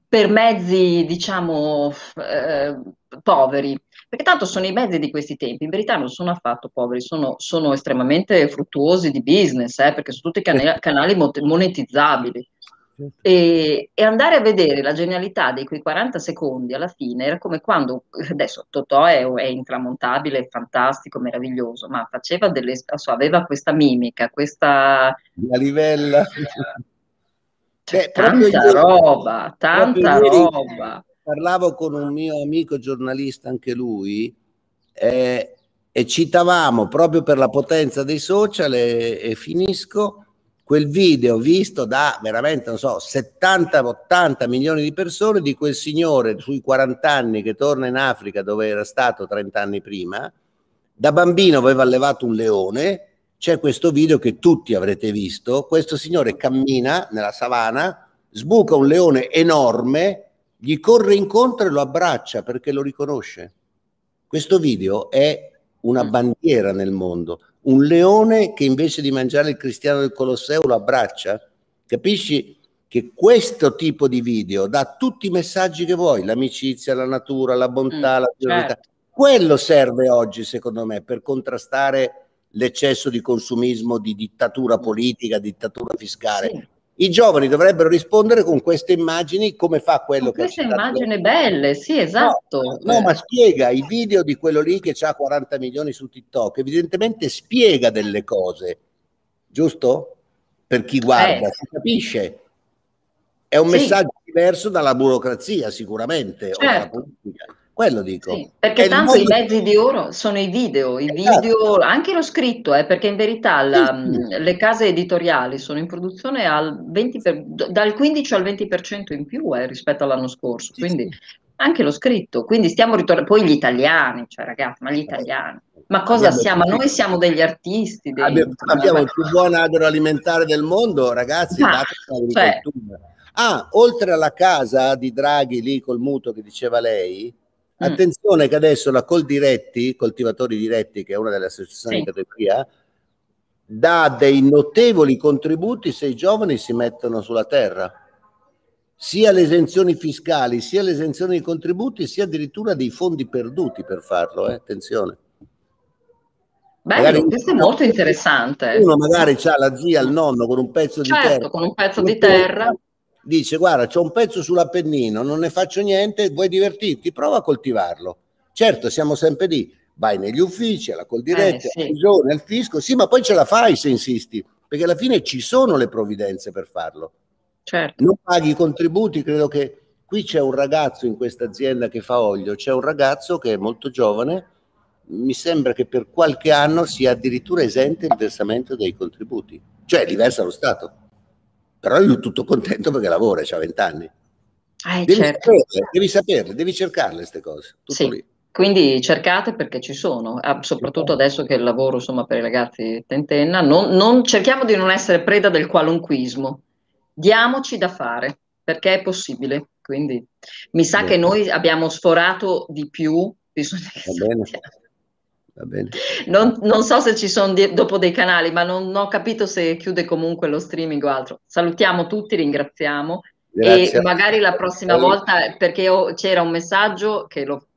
per mezzi, diciamo, eh, poveri. Perché tanto sono i mezzi di questi tempi, in verità non sono affatto poveri, sono, sono estremamente fruttuosi di business, eh, perché sono tutti canali, canali monetizzabili. E, e andare a vedere la genialità di quei quaranta secondi alla fine era come quando, adesso Totò è, è intramontabile, è fantastico, meraviglioso, ma faceva delle, aveva questa mimica, questa la livella, cioè, Beh, tanta roba, io, tanta roba. Parlavo con un mio amico giornalista, anche lui, eh, e citavamo proprio per la potenza dei social e, e finisco. Quel video visto da veramente, non so, settanta ottanta milioni di persone, di quel signore sui quaranta anni che torna in Africa dove era stato trenta anni prima, da bambino aveva allevato un leone, c'è questo video che tutti avrete visto, questo signore cammina nella savana, sbuca un leone enorme, gli corre incontro e lo abbraccia perché lo riconosce. Questo video è una bandiera nel mondo. Un leone che invece di mangiare il cristiano del Colosseo lo abbraccia, capisci? che questo tipo di video dà tutti i messaggi che vuoi, l'amicizia, la natura, la bontà, mm, la priorità. Certo. Quello serve oggi, secondo me, per contrastare l'eccesso di consumismo, di dittatura politica, dittatura fiscale. Sì. I giovani dovrebbero rispondere con queste immagini, come fa quello che... Queste immagini belle, sì, esatto. No, no, ma spiega i video di quello lì che ha quaranta milioni su TikTok, evidentemente spiega delle cose, giusto? Per chi guarda, eh. si capisce. È un sì. messaggio diverso dalla burocrazia, sicuramente, certo. o dalla politica. Quello dico. Sì, perché è tanto modo... i mezzi di oro sono i video, i esatto. video, anche lo scritto, eh, perché in verità la, sì. le case editoriali sono in produzione al venti per, dal quindici al venti per cento in più eh, rispetto all'anno scorso, sì, quindi sì. anche lo scritto, quindi stiamo ritornando, poi gli italiani, cioè ragazzi, ma gli italiani, ma cosa abbiamo siamo? Più... Noi siamo degli artisti. Dei... Abbiamo, abbiamo il più buon agroalimentare del mondo, ragazzi, ma, cioè... Ah, oltre alla casa di Draghi lì col mutuo che diceva lei, attenzione che adesso la Coldiretti, Coltivatori Diretti, che è una delle associazioni sì. di categoria, dà dei notevoli contributi se i giovani si mettono sulla terra, sia le esenzioni fiscali, sia le esenzioni di contributi, sia addirittura dei fondi perduti per farlo, eh? Attenzione. Beh, magari, questo è molto interessante. Uno magari ha la zia, il nonno con un pezzo certo, di terra. con un pezzo di terra. Dice, guarda, c'ho un pezzo sull'Appennino, non ne faccio niente, vuoi divertirti? Prova a coltivarlo. Certo, siamo sempre lì, vai negli uffici, alla Coldiretti, eh, sì. alla regione, al fisco, sì, ma poi ce la fai se insisti, perché alla fine ci sono le provvidenze per farlo. Certo. Non paghi i contributi, credo che qui c'è un ragazzo in questa azienda che fa olio, c'è un ragazzo che è molto giovane, mi sembra che per qualche anno sia addirittura esente il versamento dei contributi, cioè li versa lo Stato. Però io tutto contento perché lavora, c'ha vent'anni. Ah, devi, certo. devi saperle, devi cercarle queste cose. Tutto sì. lì. Quindi cercate perché ci sono, soprattutto adesso che il lavoro insomma, per i ragazzi tentenna, non, non, cerchiamo di non essere preda del qualunquismo, diamoci da fare perché è possibile. Quindi mi sa che noi abbiamo sforato di più. Bisogna che Va bene. Va bene. Non, non so se ci sono di, dopo dei canali, ma non, non ho capito se chiude comunque lo streaming o altro. Salutiamo tutti, ringraziamo. Grazie. E magari la prossima Grazie. volta, perché c'era un messaggio che lo,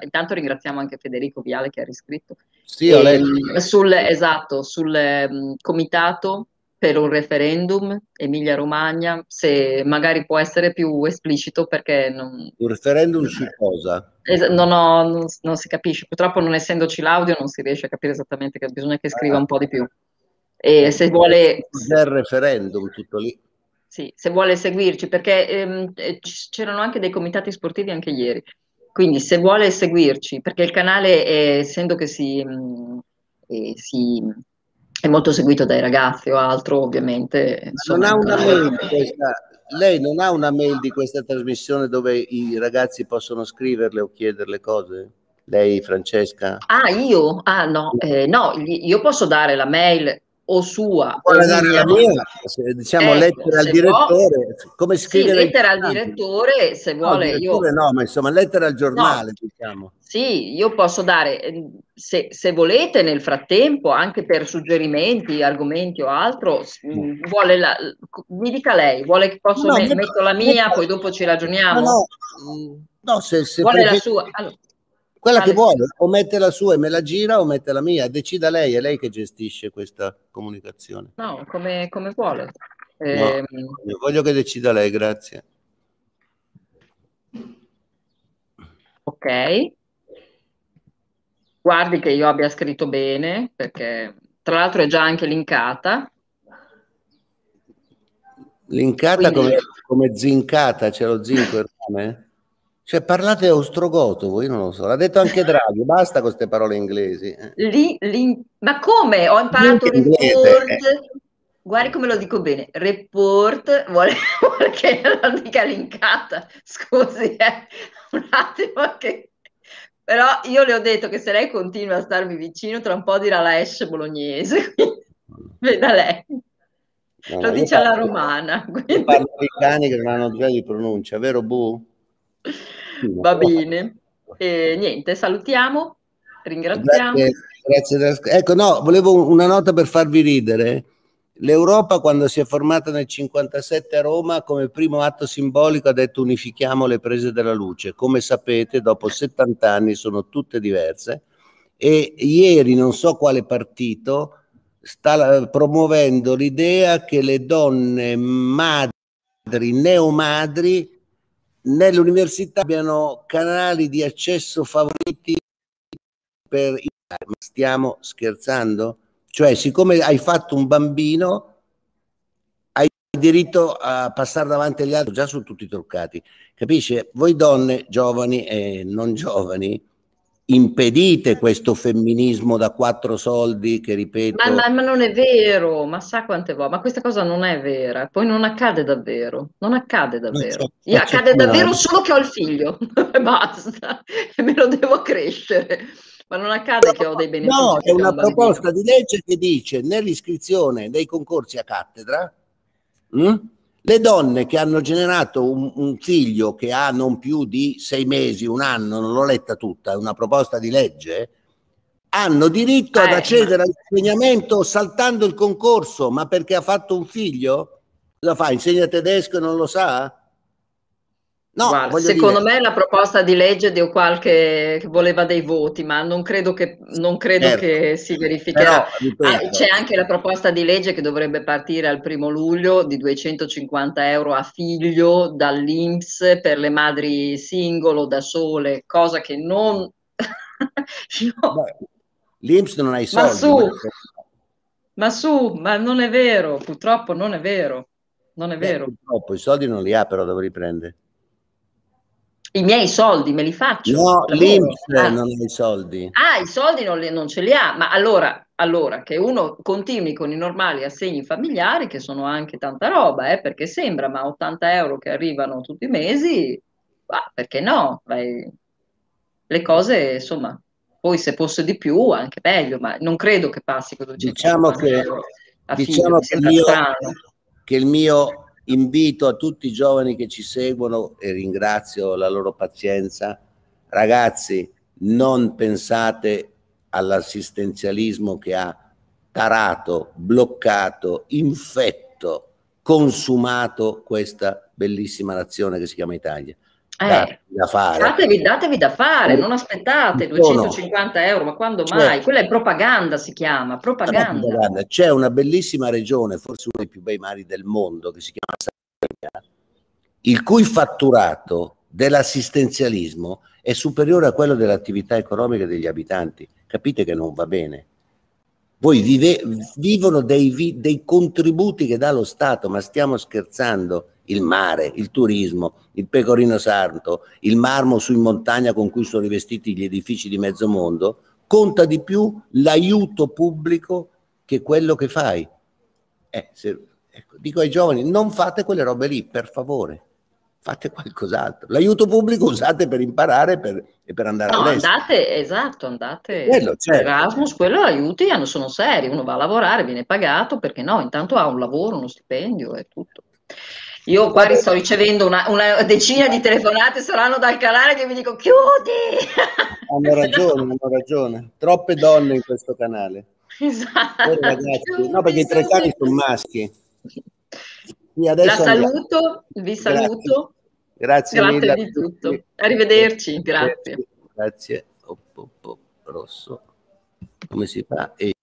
intanto ringraziamo anche Federico Viale che ha riscritto sì, e, ho letto. sul esatto sul um, comitato per un referendum Emilia Romagna, se magari può essere più esplicito perché non... Un referendum su cosa? Non, ho, non, non si capisce, purtroppo non essendoci l'audio non si riesce a capire esattamente, che bisogna che scriva ah, un po' di più. E se vuole... Del referendum, tutto lì. Sì, se vuole seguirci, perché ehm, c'erano anche dei comitati sportivi anche ieri, quindi se vuole seguirci, perché il canale, è, essendo che si... Mh, eh, si è molto seguito dai ragazzi o altro, ovviamente. Non ha una mail di questa, lei non ha una mail di questa trasmissione dove i ragazzi possono scriverle o chiederle cose? Lei, Francesca? Ah, io? Ah, no, eh, no io posso dare la mail o sua. Vuole dare la mia, diciamo, ecco, lettera al direttore. Può, come scrivere? Sì, lettera al direttore, se vuole. No, direttore, io... no, ma insomma, lettera al giornale, no. diciamo. Sì, io posso dare, se, se volete nel frattempo, anche per suggerimenti, argomenti o altro, vuole la, mi dica lei, vuole che posso, no, me, metto la mia, poi dopo ci ragioniamo. No, no, no se, se vuole la sua. Allora, quella che vuole, o mette la sua e me la gira o mette la mia, decida lei, è lei che gestisce questa comunicazione. No, come, come vuole. Eh, no, voglio che decida lei, grazie. Ok. Guardi che io abbia scritto bene, perché tra l'altro è già anche linkata. Linkata Quindi... come, come zincata, c'è lo zinco in rame? Cioè parlate ostrogoto, voi non lo so, l'ha detto anche Draghi, basta con queste parole inglesi. Lì, lì, ma come? Ho imparato report, eh. guardi come lo dico bene, report, vuole, vuole che la dica linkata, scusi, eh. un attimo che... Però io le ho detto che se lei continua a starmi vicino, tra un po' dirà la hash bolognese, veda lei. No, lo dice alla parlo, romana. Quindi... Parlo di cani che non hanno idea di pronuncia, vero Bu? Va bene, e niente, salutiamo, ringraziamo. Grazie, grazie della... Ecco, no, volevo una nota per farvi ridere. L'Europa, quando si è formata nel cinquantasette a Roma, come primo atto simbolico ha detto unifichiamo le prese della luce. Come sapete, dopo settanta anni sono tutte diverse e ieri non so quale partito sta promuovendo l'idea che le donne madri, neomadri, nell'università abbiano canali di accesso favoriti per i... Ma stiamo scherzando? Cioè, siccome hai fatto un bambino, hai diritto a passare davanti agli altri, già sono tutti truccati. Capisce? Voi donne, giovani e non giovani, impedite questo femminismo da quattro soldi che ripeto... Ma, ma, ma non è vero, ma sa quante volte, ma questa cosa non è vera, poi non accade davvero, non accade davvero. Non c'è, non c'è accade davvero solo che ho il figlio, e basta, e me lo devo crescere. Ma non accade che ho dei benefici. No, è una proposta di legge che dice nell'iscrizione dei concorsi a cattedra mh, le donne che hanno generato un, un figlio che ha non più di sei mesi, un anno, non l'ho letta tutta, è una proposta di legge, hanno diritto eh, ad accedere ma... all'insegnamento saltando il concorso, ma perché ha fatto un figlio? Cosa fa? Insegna tedesco e non lo sa? No, guarda, secondo dire... me la proposta di legge di qualche che voleva dei voti, ma non credo che, non credo certo. che si verificherà. Ah, c'è anche la proposta di legge che dovrebbe partire al primo luglio di duecentocinquanta euro a figlio dall'Inps per le madri singolo, da sole, cosa che non... no. L'Inps non ha i soldi. Ma su, ma su, ma non è vero, purtroppo non è vero. Non è Beh, vero. Purtroppo i soldi non li ha, però dove li prende? I miei soldi me li faccio? No, l'Inps ah. non ha i soldi. Ah, i soldi non, li, non ce li ha, ma allora, allora che uno continui con i normali assegni familiari, che sono anche tanta roba, eh, perché sembra, ma ottanta euro che arrivano tutti i mesi, bah, perché no? Vai. Le cose, insomma, poi se fosse di più anche meglio, ma non credo che passi quello diciamo che Diciamo che, io, che il mio... invito a tutti i giovani che ci seguono e ringrazio la loro pazienza. Ragazzi, non pensate all'assistenzialismo che ha tarato, bloccato, infetto, consumato questa bellissima nazione che si chiama Italia. Eh, datevi da fare, datevi, datevi da fare, non aspettate duecentocinquanta euro, ma quando mai? Cioè, quella è propaganda, si chiama propaganda. C'è una bellissima regione, forse uno dei più bei mari del mondo, che si chiama Sardegna, il cui fatturato dell'assistenzialismo è superiore a quello dell'attività economica degli abitanti. Capite che non va bene. Poi vive, vivono dei, vi, dei contributi che dà lo Stato, ma stiamo scherzando? Il mare, il turismo, il pecorino sardo, il marmo su in montagna con cui sono rivestiti gli edifici di mezzo mondo, conta di più l'aiuto pubblico che quello che fai. Eh, se, ecco, dico ai giovani, non fate quelle robe lì, per favore, fate qualcos'altro. L'aiuto pubblico usate per imparare per, e per andare no, all'estero. Andate, esatto, andate. Quello, certo. Erasmus, quello aiuti, sono seri, uno va a lavorare, viene pagato, perché no, intanto ha un lavoro, uno stipendio e tutto. Io qua sto ricevendo una, una decina di telefonate, saranno dal canale che mi dico chiudi! Hanno ragione, hanno ragione. Troppe donne in questo canale. Esatto. Ragazzi, no, perché i tre cani sono maschi. La saluto, vi saluto. Grazie, grazie, grazie mille. Di tutto. Arrivederci, grazie. Grazie. grazie. Oh, oh, oh, rosso. Come si fa? E